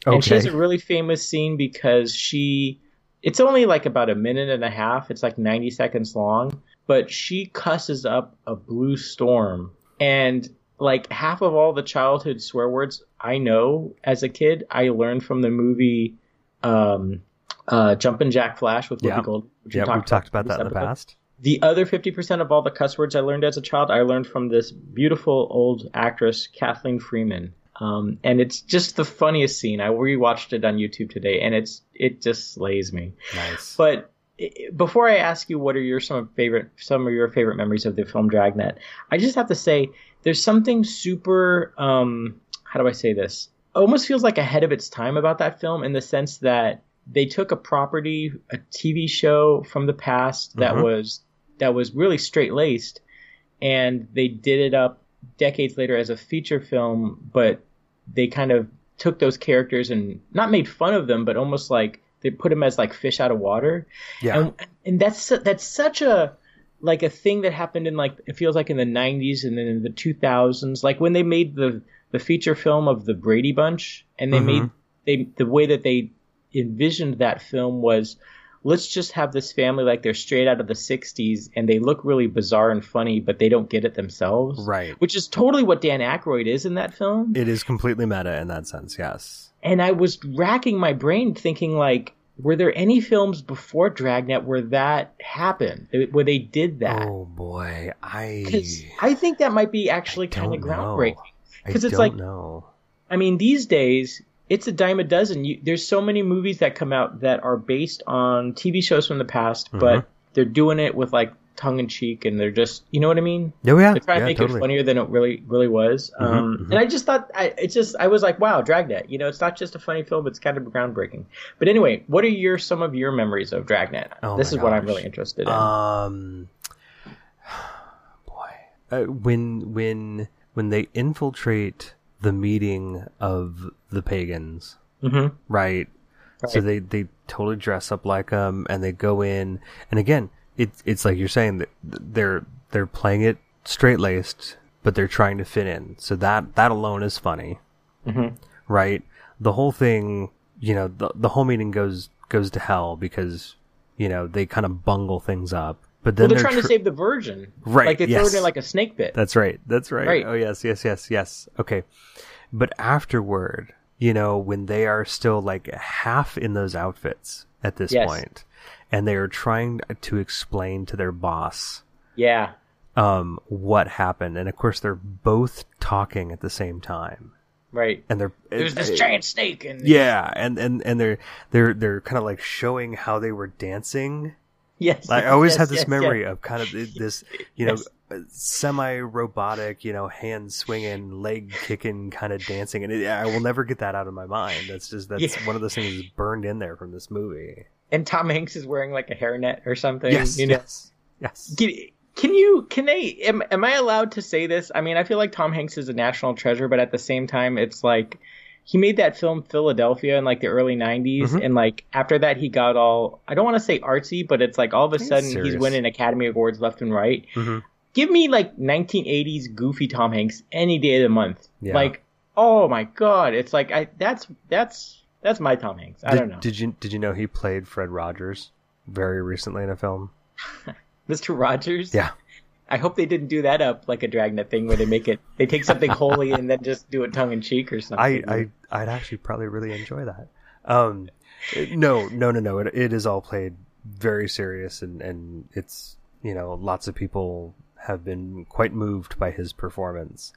Okay. And she has a really famous scene because she it's only like about a minute and a half. It's like ninety seconds long. But she cusses up a blue storm, and like half of all the childhood swear words I know as a kid, I learned from the movie um, uh, Jumpin' Jack Flash with Whoopi yeah. Goldberg. Yeah, talked we've talked about that in the past. The other fifty percent of all the cuss words I learned as a child, I learned from this beautiful old actress, Kathleen Freeman. Um, and it's just the funniest scene. I rewatched it on YouTube today, and it's it just slays me. Nice. But... Before I ask you what are your some favorite some of your favorite memories of the film Dragnet, I just have to say there's something super um, how do I say this? almost feels like ahead of its time about that film, in the sense that they took a property, a T V show from the past that mm-hmm. was that was really straight-laced, and they did it up decades later as a feature film, but they kind of took those characters and not made fun of them, but almost like they put them as like fish out of water. Yeah. And, and that's that's such a like a thing that happened in like, it feels like in the nineties and then in the two thousands, like when they made the, the feature film of the Brady Bunch, and they mm-hmm. made they the way that they envisioned that film was, let's just have this family like they're straight out of the sixties and they look really bizarre and funny, but they don't get it themselves. Right. Which is totally what Dan Aykroyd is in that film. It is completely meta in that sense, yes. And I was racking my brain thinking like, were there any films before Dragnet where that happened, where they did that? Oh boy. I I think that might be actually kind of groundbreaking. Because it's like, know. I mean, these days it's a dime a dozen. You, there's so many movies that come out that are based on T V shows from the past, mm-hmm. but they're doing it with like tongue in cheek, and they're just, you know what I mean? Oh, yeah. They're trying yeah, to make totally. it funnier than it really, really was. Mm-hmm, um, mm-hmm. And I just thought, I, it's just, I was like, wow, Dragnet. You know, it's not just a funny film, it's kind of groundbreaking. But anyway, what are your, some of your memories of Dragnet? Oh, this is gosh. what I'm really interested in. Um, boy, uh, when when when they infiltrate the meeting of the pagans, mm-hmm. right? right? So they, they totally dress up like them, and they go in, and again, it's it's like you're saying that they're they're playing it straight laced, but they're trying to fit in. So that that alone is funny, mm-hmm. right? The whole thing, you know, the the whole meeting goes goes to hell because you know they kind of bungle things up. But then well, they're, they're trying tr- to save the virgin, right? Like they yes. throw it in like a snake pit. That's right. That's right. right. Oh yes, yes, yes, yes. Okay, but afterward, you know, when they are still like half in those outfits at this yes. point, and they are trying to explain to their boss, yeah, um, what happened, and of course they're both talking at the same time, right? And they're there's it, this it, giant snake, and yeah, and, and, and they're they're they're kind of like showing how they were dancing. Yes, like, I always yes, have this yes, memory yes. of kind of this, you know, yes. semi-robotic, you know, hand swinging, leg kicking kind of dancing, and it, I will never get that out of my mind. That's just that's yeah. one of those things that's burned in there from this movie. And Tom Hanks is wearing like a hairnet or something. Yes, you know? yes, yes. Can, can you? Can they? Am, am I allowed to say this? I mean, I feel like Tom Hanks is a national treasure, but at the same time, it's like, he made that film Philadelphia in like the early nineties. Mm-hmm. And like after that, he got all, I don't want to say artsy, but it's like all of a sudden serious. he's winning Academy Awards left and right. Mm-hmm. Give me like nineteen eighties goofy Tom Hanks any day of the month. Yeah. Like, oh my God. It's like, I, that's, that's, that's my Tom Hanks. I did, don't know. Did you, did you know he played Fred Rogers very recently in a film? Mister Rogers? Yeah. I hope they didn't do that up like a Dragnet thing where they make it, they take something holy and then just do it tongue in cheek or something. I, I, I'd actually probably really enjoy that. Um, no, no, no, no. It, it is all played very serious, and, and it's, you know, lots of people have been quite moved by his performance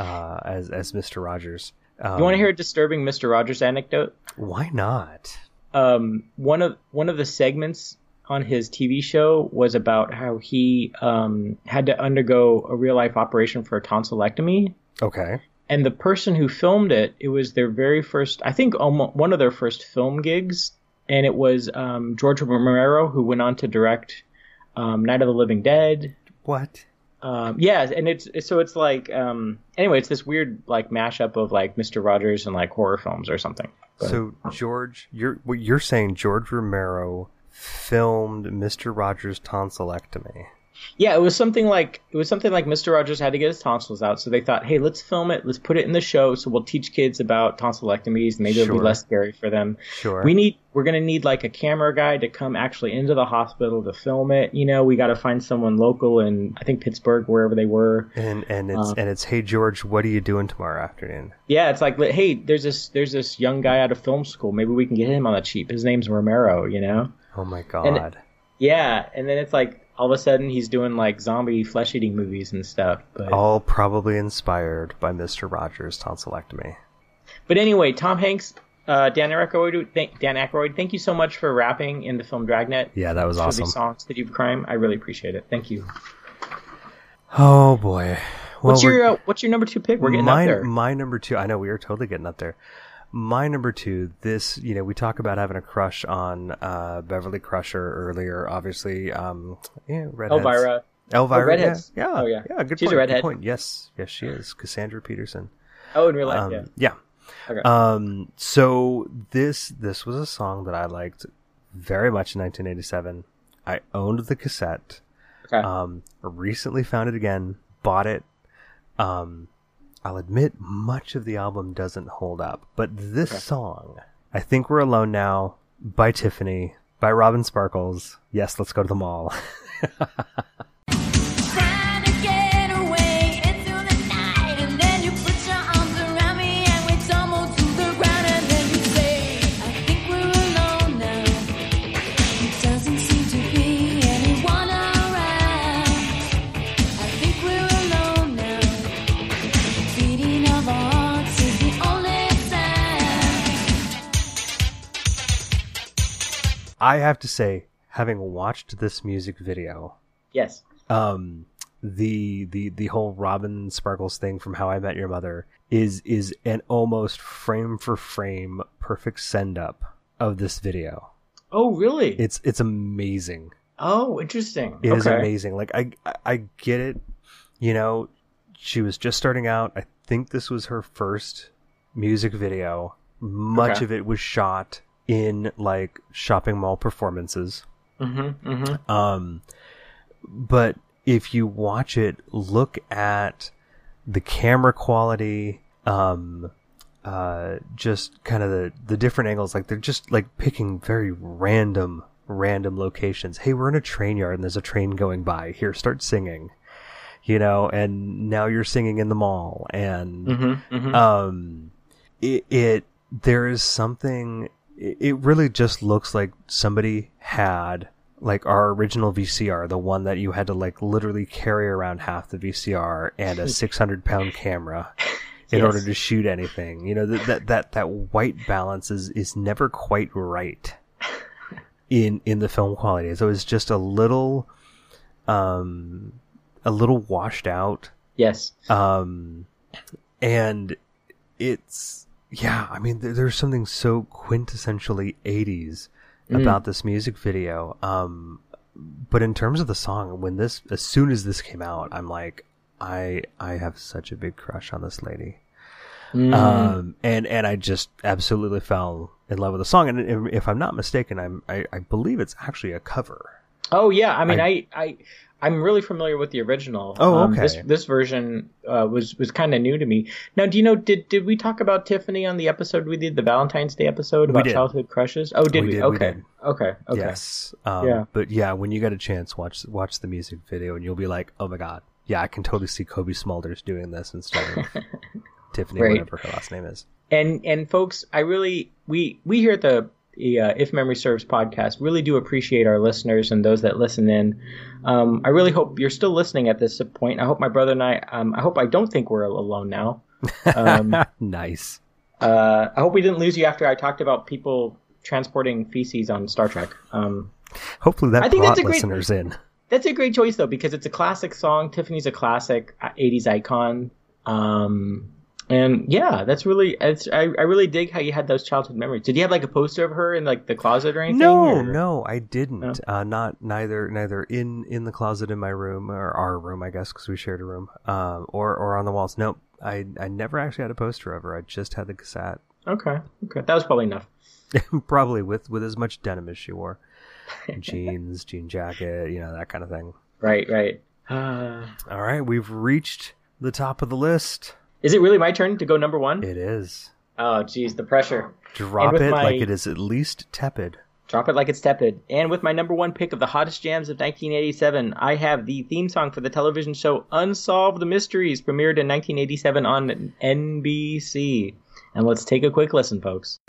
uh, as, as Mister Rogers. Um, you want to hear a disturbing Mister Rogers anecdote? Why not? Um, one of, one of the segments on his T V show was about how he um, had to undergo a real-life operation for a tonsillectomy. Okay. And the person who filmed it, it was their very first, I think almost one of their first film gigs, and it was um, George Romero, who went on to direct um, Night of the Living Dead. What? Um, yeah, and it's so it's like, um, anyway, it's this weird like mashup of like Mister Rogers and like horror films or something. But, so George, you're what you're saying George Romero filmed Mister Rogers' tonsillectomy. Yeah, it was something like it was something like Mister Rogers had to get his tonsils out, so they thought, hey, let's film it, let's put it in the show, so we'll teach kids about tonsillectomies, and maybe sure. it'll be less scary for them. Sure. We need we're gonna need like a camera guy to come actually into the hospital to film it. You know, we gotta find someone local in I think Pittsburgh, wherever they were. And and it's um, and it's hey George, what are you doing tomorrow afternoon? Yeah, it's like hey, there's this there's this young guy out of film school, maybe we can get him on the cheap. His name's Romero, you know? Oh my God. And, yeah, and then it's like all of a sudden he's doing like zombie flesh-eating movies and stuff. But all probably inspired by Mister Rogers' tonsillectomy. But anyway, Tom Hanks, uh, Dan Aykroyd, thank, Dan Aykroyd, thank you so much for rapping in the film Dragnet. Yeah, that was for awesome. For the songs that you've crimed. I really appreciate it. Thank you. Oh boy. Well, what's your uh, what's your number two pick? We're getting my, up there. My number two. I know we are totally getting up there. My number two. This, you know, we talk about having a crush on uh, Beverly Crusher earlier. Obviously, um, yeah, redheads. Elvira. Elvira. Oh, redheads. Yeah, yeah. Oh, yeah. yeah good She's point. a redhead. Good point. Yes. Yes, she is. Cassandra Peterson. Oh, in real life. Um, yeah. Yeah. Okay. Um, so this this was a song that I liked very much in nineteen eighty-seven. I owned the cassette. Okay. Um, recently found it again. Bought it. Um, I'll admit much of the album doesn't hold up, but this okay. song, I Think We're Alone Now, by Tiffany, by Robin Sparkles. Yes, let's go to the mall. I have to say, having watched this music video, yes, um, the the the whole Robin Sparkles thing from How I Met Your Mother is is an almost frame for frame perfect send up of this video. Oh, really? It's it's amazing. Oh, interesting. It okay. is amazing. Like I I get it. You know, she was just starting out. I think this was her first music video. Much okay. of it was shot in like shopping mall performances. Mm-hmm, mm-hmm. Um, but if you watch it, look at the camera quality, um, uh, just kind of the, the different angles. Like they're just like picking very random, random locations. Hey, we're in a train yard and there's a train going by. Here, start singing, you know, and now you're singing in the mall. And, mm-hmm, mm-hmm. um, it, it, there is something. It really just looks like somebody had like our original V C R, the one that you had to like literally carry around half the V C R and a six hundred pound camera in yes. order to shoot anything. You know, that, that, that, that white balance is, is never quite right in, in the film quality. So it's just a little, um, a little washed out. Yes. Um, and it's, yeah, I mean, there, there's something so quintessentially eighties mm. about this music video. Um, but in terms of the song, when this, as soon as this came out, I'm like, I I have such a big crush on this lady. Mm. Um, and, and I just absolutely fell in love with the song. And if I'm not mistaken, I'm, I, I believe it's actually a cover. Oh, yeah. I mean, I... I, I... I'm really familiar with the original. Oh, okay. Um, this, this version uh, was, was kind of new to me. Now, do you know, did did we talk about Tiffany on the episode we did, the Valentine's Day episode about childhood crushes? Oh, did we? we? Did, okay. We did. Okay. Okay. Yes. Um, yeah. But yeah, when you get a chance, watch watch the music video and you'll be like, oh my God. Yeah, I can totally see Kobe Smulders doing this instead of Tiffany, right. whatever her last name is. And, and folks, I really, we, we here at the The uh, If Memory Serves podcast really do appreciate our listeners and those that listen in. Um, I really hope you're still listening at this point. I hope my brother and I, um, I hope I don't think we're alone now. Um, nice. Uh, I hope we didn't lose you after I talked about people transporting feces on Star Trek. Um, Hopefully that I think brought that's a listeners great, in. That's a great choice, though, because it's a classic song. Tiffany's a classic eighties icon. Um And yeah, that's really, it's, I, I really dig how you had those childhood memories. Did you have like a poster of her in like the closet or anything? No, or? no, I didn't. No? Uh, not neither, neither in, in the closet in my room or our room, I guess, because we shared a room, um, or, or on the walls. Nope. I, I never actually had a poster of her. I just had the cassette. Okay. Okay. That was probably enough. Probably with, with as much denim as she wore. Jeans, jean jacket, you know, that kind of thing. Right. Right. Uh... All right. We've reached the top of the list. Is it really my turn to go number one? It is. Oh, geez, the pressure. Drop it my, like it is at least tepid. Drop it like it's tepid. And with my number one pick of the hottest jams of nineteen eighty-seven, I have the theme song for the television show Unsolved Mysteries, premiered in nineteen eighty-seven on N B C. And let's take a quick listen, folks.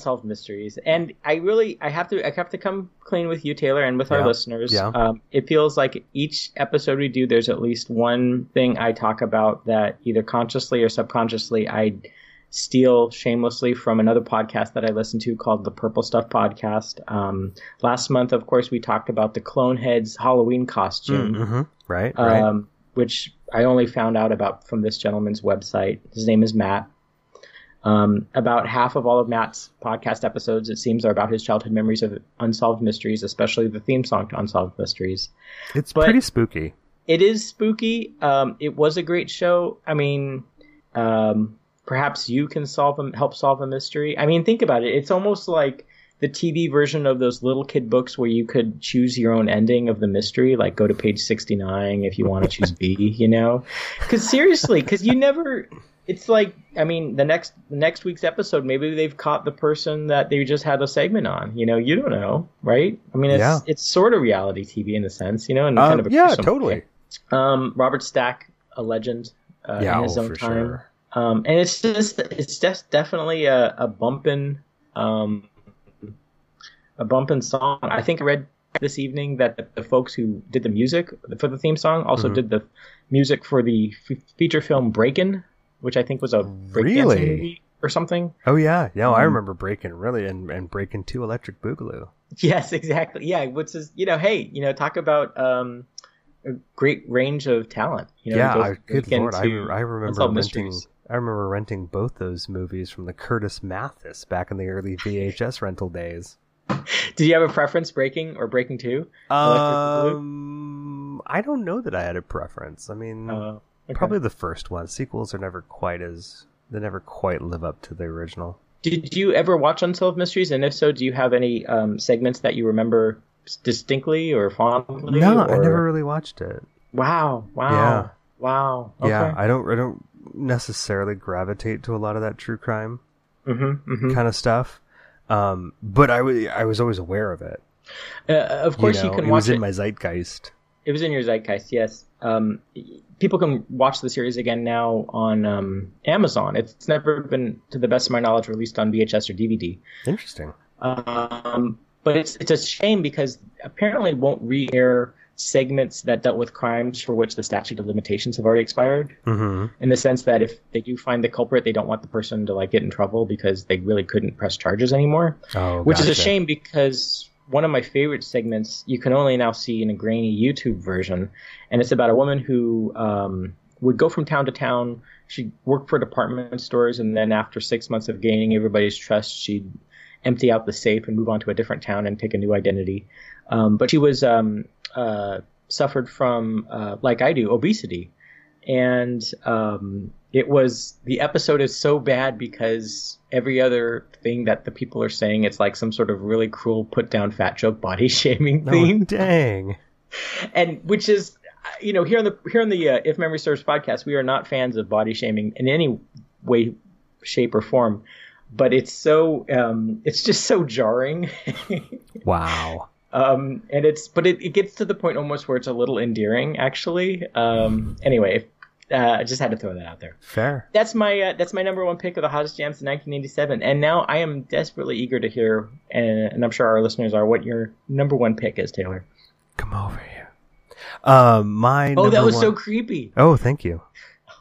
unsolved mysteries. And I really, I have to, I have to come clean with you, Taylor, and with yeah. our listeners. Yeah. Um, it feels like each episode we do, there's at least one thing I talk about that either consciously or subconsciously I steal shamelessly from another podcast that I listen to called the Purple Stuff Podcast. Um, last month, of course, we talked about the Clone Heads Halloween costume. Mm-hmm. Right, right. Um, which I only found out about from this gentleman's website. His name is Matt. Um, about half of all of Matt's podcast episodes, it seems, are about his childhood memories of unsolved mysteries, especially the theme song to Unsolved Mysteries. It's but pretty spooky. It is spooky. Um, it was a great show. I mean, um, perhaps you can solve a, help solve a mystery. I mean, think about it. It's almost like the T V version of those little kid books where you could choose your own ending of the mystery, like go to page sixty-nine if you want to choose B, you know? Because seriously, because you never... It's like, I mean, the next next week's episode, maybe they've caught the person that they just had a segment on. You know, you don't know, right? I mean, it's yeah. it's sort of reality T V in a sense, you know? And um, kind of a yeah, totally. Um, Robert Stack, a legend uh, yeah, in his oh, own for time. Sure. Um, and it's just it's just definitely a, a bumpin' um, a bumpin' song. I think I read this evening that the folks who did the music for the theme song also mm-hmm. did the music for the f- feature film Breakin', which I think was a breakdancing really? movie or something. Oh, yeah. Yeah, well, I remember Breakin', really, and, and Breakin' two Electric Boogaloo. Yes, exactly. Yeah, which is, you know, hey, you know, talk about um, a great range of talent. You know, yeah, I, good Lord, I, I, remember renting, I remember renting both those movies from the Curtis Mathis back in the early V H S rental days. Did you have a preference, Breakin' or Breakin' two? Um, I don't know that I had a preference. I mean... Uh, Okay. Probably the first one. Sequels are never quite as they never quite live up to the original. Did you ever watch Unsolved Mysteries? And if so, do you have any um, segments that you remember distinctly or fondly? No, or... I never really watched it. Wow! Wow! Yeah. Wow! Okay. Yeah, I don't. I don't necessarily gravitate to a lot of that true crime mm-hmm, mm-hmm. kind of stuff. Um, but I, w- I was always aware of it. Uh, of course, you, know, you can it watch was it. In my zeitgeist. It was in your zeitgeist, yes. Um, people can watch the series again now on um, Amazon. It's, it's never been, to the best of my knowledge, released on V H S or D V D. Interesting. Um, but it's it's a shame because apparently it won't re-air segments that dealt with crimes for which the statute of limitations have already expired. Mm-hmm. In the sense that if they do find the culprit, they don't want the person to like get in trouble because they really couldn't press charges anymore. Oh, which gotcha. Is a shame because... One of my favorite segments you can only now see in a grainy YouTube version, and it's about a woman who um, would go from town to town. She'd work for department stores, and then after six months of gaining everybody's trust, she'd empty out the safe and move on to a different town and take a new identity. Um, but she was um, uh, suffered from, uh, like I do, obesity, and um, it was the episode is so bad because every other thing that the people are saying, it's like some sort of really cruel put down fat joke body shaming thing. Oh, dang. And which is, you know, here on the here on the uh, If Memory Serves podcast, we are not fans of body shaming in any way, shape or form, but it's so um, it's just so jarring. Wow. Um, and it's but it, it gets to the point almost where it's a little endearing, actually. Um, anyway. If, Uh, I just had to throw that out there. Fair. That's my uh, that's my number one pick of the hottest jams in nineteen eighty-seven, and now I am desperately eager to hear, and, and I'm sure our listeners are, what your number one pick is, Taylor. Come over here. Uh, my. Oh, that was one... so creepy. Oh, thank you.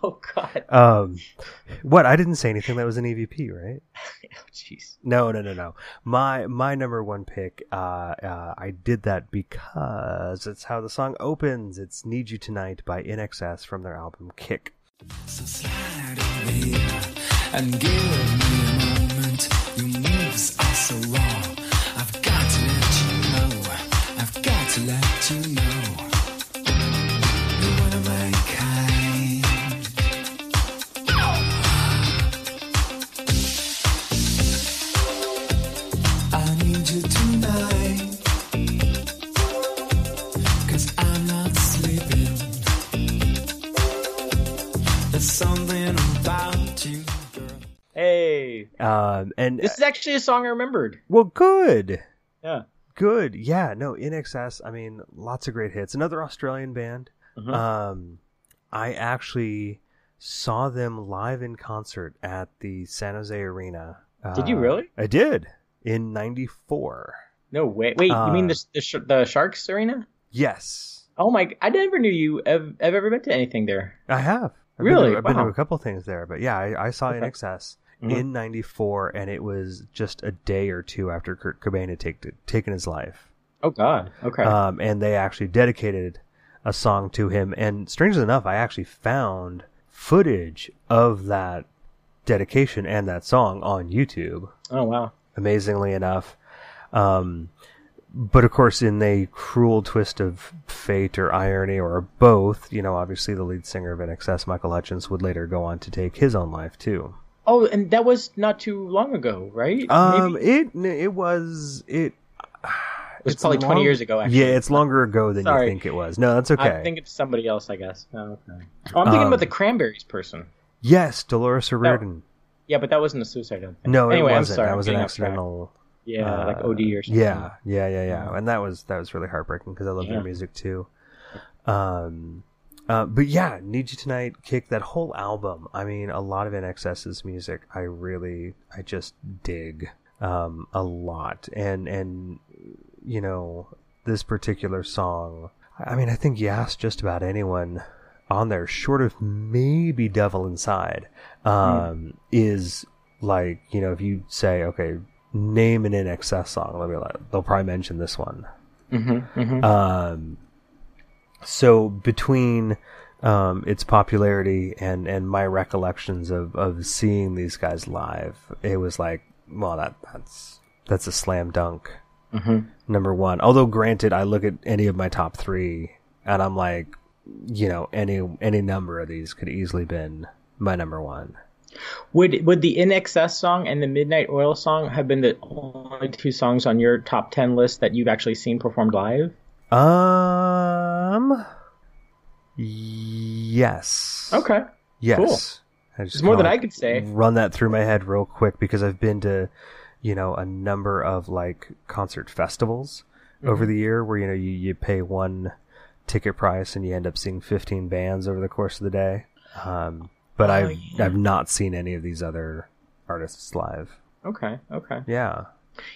Oh God. Um, what? I didn't say anything. That was an E V P, right? Oh, jeez. No, no, no, no. My my number one pick. Uh, uh, I did that because it's how the song opens. It's "Need You Tonight" by I N X S from their album Kick. So slide over here and give me a moment. Your moves are so raw. I've got to let you know. I've got to let you know. You're one of my kind. Something about you, girl. Hey, um, and this is actually a song I remembered. Well, good. Yeah, good. Yeah, no, I N X S. I mean, lots of great hits. Another Australian band. Mm-hmm. Um, I actually saw them live in concert at the San Jose Arena Uh, did you really? I did in ninety-four. No way. Wait, uh, you mean the the, sh- the Sharks Arena? Yes. Oh my! I never knew you have, have ever been to anything there. I have. I've really? Been to, I've wow. been to a couple things there, but yeah, I, I saw okay. I N X S mm-hmm. in ninety-four, and it was just a day or two after Kurt Cobain had take, taken his life. Oh God. Okay. Um, and they actually dedicated a song to him, and strangely enough, I actually found footage of that dedication and that song on YouTube. Oh wow! Amazingly enough. Um, but of course, in a cruel twist of fate or irony or both, you know, obviously the lead singer of I N X S, Michael Hutchence, would later go on to take his own life too. Oh, and that was not too long ago, right? Um, Maybe. it it was it. It was it's probably long, twenty years ago, actually. Yeah, it's longer ago than Sorry. you think it was. No, that's okay. I think it's somebody else, I guess. Oh, okay. Oh, I'm thinking um, about the Cranberries person. Yes, Dolores O'Riordan. Yeah, but that wasn't a suicide, I don't think. No, anyway, it wasn't. I'm sorry, that was an accidental... Yeah, uh, like O D or something. Yeah, yeah, yeah, yeah. And that was that was really heartbreaking because I love yeah. their music, too. Um, uh, But yeah, Need You Tonight, Kick, that whole album. I mean, a lot of I N X S's music I really, I just dig um, a lot. And and... you know, this particular song, I mean, I think you ask just about anyone on there, short of maybe Devil Inside, um, mm. is like, you know, if you say, okay, name an I N X S song, let me like, they'll probably mention this one. Mm-hmm, mm-hmm. Um, so between um, its popularity and, and my recollections of, of seeing these guys live, it was like, well, that that's that's a slam dunk. Mm-hmm. Number one. Although, granted, I look at any of my top three, and I'm like, you know, any any number of these could easily been my number one. Would would the I N X S song and the Midnight Oil song have been the only two songs on your top ten list that you've actually seen performed live? Um. Yes. Okay. Yes. Cool. It's more than I could say. Run that through my head real quick because I've been to, you know, a number of like concert festivals mm-hmm. over the year where, you know, you, you pay one ticket price and you end up seeing fifteen bands over the course of the day. Um, but oh, I've, yeah. I've not seen any of these other artists live. Okay. Okay. Yeah.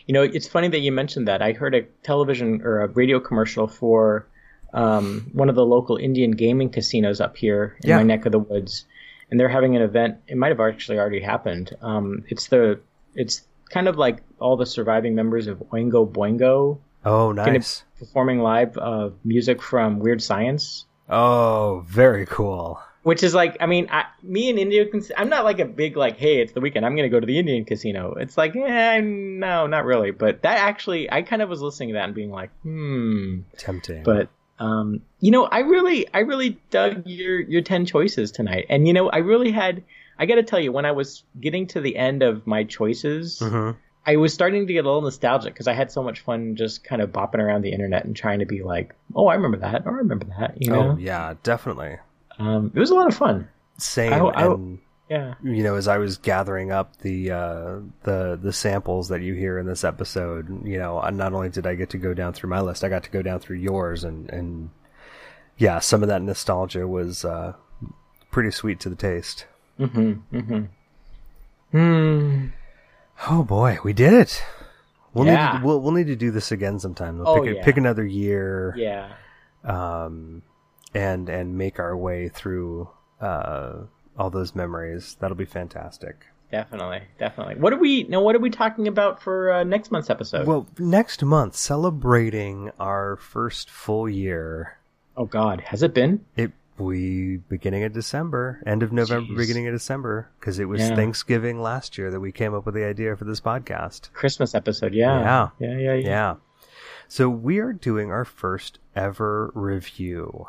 You know, it's funny that you mentioned that. I heard a television or a radio commercial for um, one of the local Indian gaming casinos up here in yeah. my neck of the woods. And they're having an event. It might've actually already happened. Um, it's the, it's, kind of like all the surviving members of Oingo Boingo. Oh, nice. Kind of performing live uh, music from Weird Science. Oh, very cool. Which is like, I mean, I, me and Indian, I'm not like a big like, hey, it's the weekend, I'm going to go to the Indian casino. It's like, eh, no, not really. But that actually, I kind of was listening to that and being like, hmm. Tempting. But, um, you know, I really, I really dug your, your ten choices tonight. And, you know, I really had... I got to tell you, when I was getting to the end of my choices, mm-hmm. I was starting to get a little nostalgic because I had so much fun just kind of bopping around the internet and trying to be like, oh, I remember that. I remember that. You know? Oh, yeah, definitely. Um, it was a lot of fun. Same. I, I, and, yeah. You know, as I was gathering up the, uh, the the samples that you hear in this episode, you know, not only did I get to go down through my list, I got to go down through yours. And, and yeah, some of that nostalgia was uh, pretty sweet to the taste. Mm-hmm, mm-hmm. Mm. Oh boy, we did it. We'll yeah. need to, we'll we'll need to do this again sometime. We'll oh, pick, yeah. pick another year. Yeah. Um, and and make our way through uh all those memories. That'll be fantastic. Definitely, definitely. What are we now? What are we talking about for uh, next month's episode? Well, next month, celebrating our first full year. Oh God, has it been? It. We beginning of December, end of November, Jeez. beginning of December, because it was yeah. Thanksgiving last year that we came up with the idea for this podcast. Christmas episode, yeah. yeah, yeah, yeah, yeah, yeah. So we are doing our first ever review.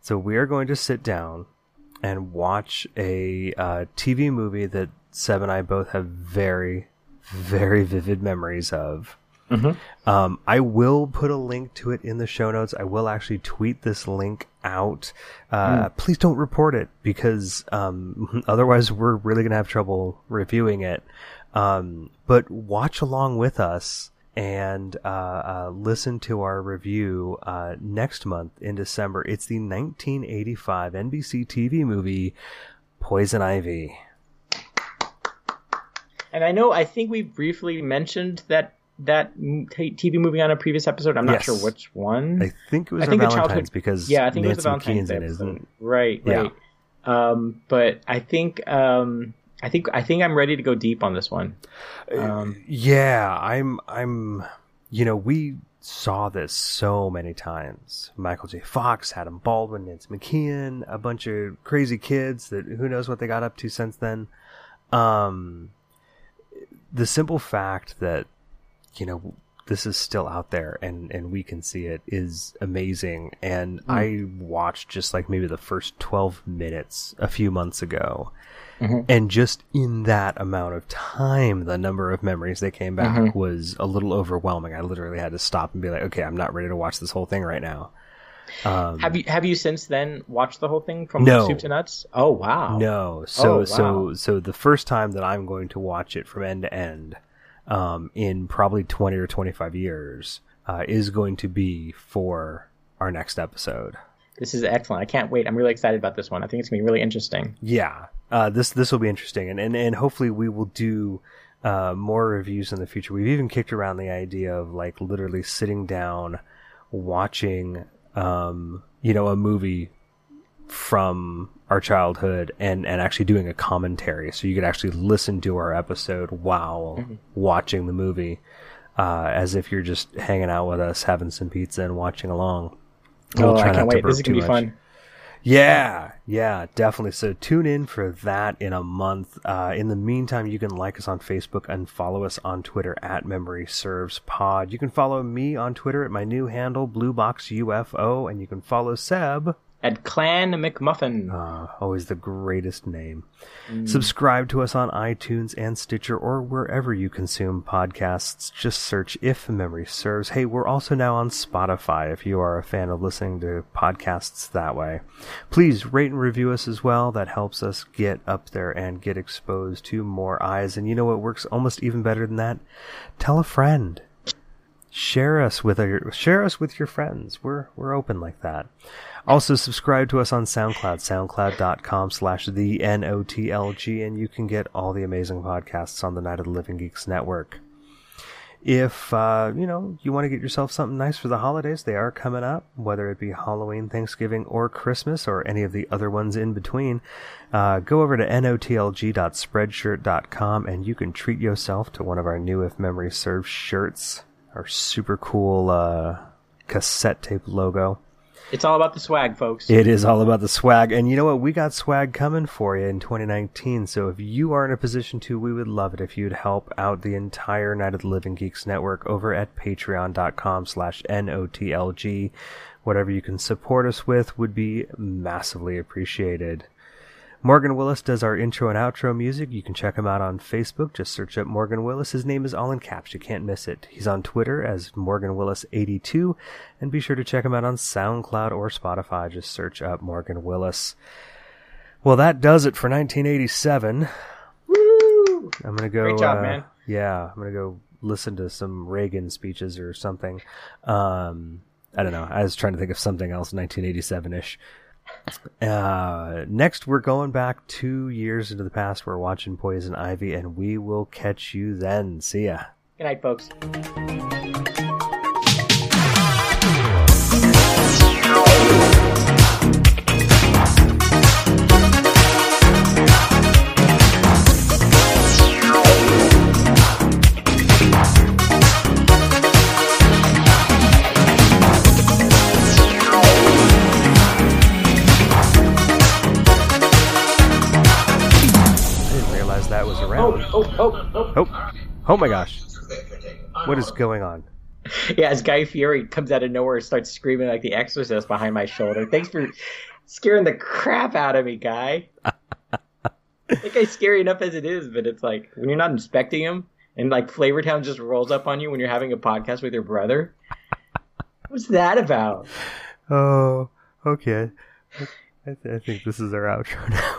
So we are going to sit down and watch a uh, T V movie that Seb and I both have very, very vivid memories of. Mm-hmm. Um, I will put a link to it in the show notes. I will actually tweet this link out. Uh, mm. Please don't report it because um, otherwise we're really going to have trouble reviewing it. Um, but watch along with us and uh, uh, listen to our review uh, next month in December. It's the nineteen eighty-five N B C T V movie Poison Ivy. And I know, I think we briefly mentioned that that T V movie on a previous episode. I'm not yes. sure which one. I think it was I think the Valentine's because yeah, I think Nancy it was the Valentine's episode. Isn't right, right. Yeah. Um, but I think um, I think I think I'm ready to go deep on this one. Um, uh, yeah, I'm. I'm. You know, we saw this so many times. Michael J. Fox, Adam Baldwin, Nancy McKeon, a bunch of crazy kids that who knows what they got up to since then. Um, the simple fact that, you know, this is still out there and, and we can see it is amazing. And mm. I watched just like maybe the first twelve minutes a few months ago. Mm-hmm. And just in that amount of time, the number of memories that came back mm-hmm. was a little overwhelming. I literally had to stop and be like, okay, I'm not ready to watch this whole thing right now. Um, have you have you since then watched the whole thing from no. soup to nuts? Oh, wow. No. So, oh, wow. so, so the first time that I'm going to watch it from end to end, um, in probably twenty or twenty-five years, uh, is going to be for our next episode. This is excellent. I can't wait. I'm really excited about this one. I think it's going to be really interesting. Yeah. Uh, this, this will be interesting. And, and, and hopefully we will do, uh, more reviews in the future. We've even kicked around the idea of like literally sitting down, watching, um, you know, a movie from our childhood and, and actually doing a commentary. So you could actually listen to our episode while mm-hmm. watching the movie, uh, as if you're just hanging out with us, having some pizza and watching along. We'll oh, I can't wait. This is going to be fun. Yeah, yeah, definitely. So tune in for that in a month. Uh, in the meantime, you can like us on Facebook and follow us on Twitter at Memory Serves Pod. You can follow me on Twitter at my new handle, Blue Box U F O, and you can follow Seb at Clan McMuffin. Uh, always the greatest name. Mm. Subscribe to us on iTunes and Stitcher or wherever you consume podcasts. Just search If Memory Serves. Hey, we're also now on Spotify if you are a fan of listening to podcasts that way. Please rate and review us as well. That helps us get up there and get exposed to more eyes. And you know what works almost even better than that? Tell a friend. Share us with our, share us with your friends. We're we're open like that. Also, subscribe to us on SoundCloud, soundcloud.com slash the N O T L G, and you can get all the amazing podcasts on the Night of the Living Geeks Network. If, uh, you know, you want to get yourself something nice for the holidays, they are coming up, whether it be Halloween, Thanksgiving, or Christmas, or any of the other ones in between, uh, go over to N O T L G dot spreadshirt dot com, and you can treat yourself to one of our new If Memory Serves shirts. Our super cool uh, cassette tape logo. It's all about the swag, folks. It is all about the swag. And you know what? We got swag coming for you in twenty nineteen. So if you are in a position to, we would love it if you'd help out the entire Night of the Living Geeks Network over at patreon.com slash N O T L G. Whatever you can support us with would be massively appreciated. Morgan Willis does our intro and outro music. You can check him out on Facebook. Just search up Morgan Willis. His name is all in caps. You can't miss it. He's on Twitter as Morgan Willis eighty-two. And be sure to check him out on SoundCloud or Spotify. Just search up Morgan Willis. Well, that does it for nineteen eighty-seven. Woo! I'm going to go... Great job, uh, man. Yeah, I'm going to go listen to some Reagan speeches or something. Um, I don't know. I was trying to think of something else nineteen eighty-seven-ish. Uh, next, we're going back two years into the past. We're watching Poison Ivy, and we will catch you then. See ya. Good night, folks. Oh, oh, oh, oh my gosh. What is going on? Yeah, as Guy Fieri comes out of nowhere and starts screaming like the Exorcist behind my shoulder. Thanks for scaring the crap out of me, Guy. I think I'm scary enough as it is, but it's like when you're not expecting him and like Flavortown just rolls up on you when you're having a podcast with your brother. What's that about? Oh, okay. I, th- I think this is our outro now.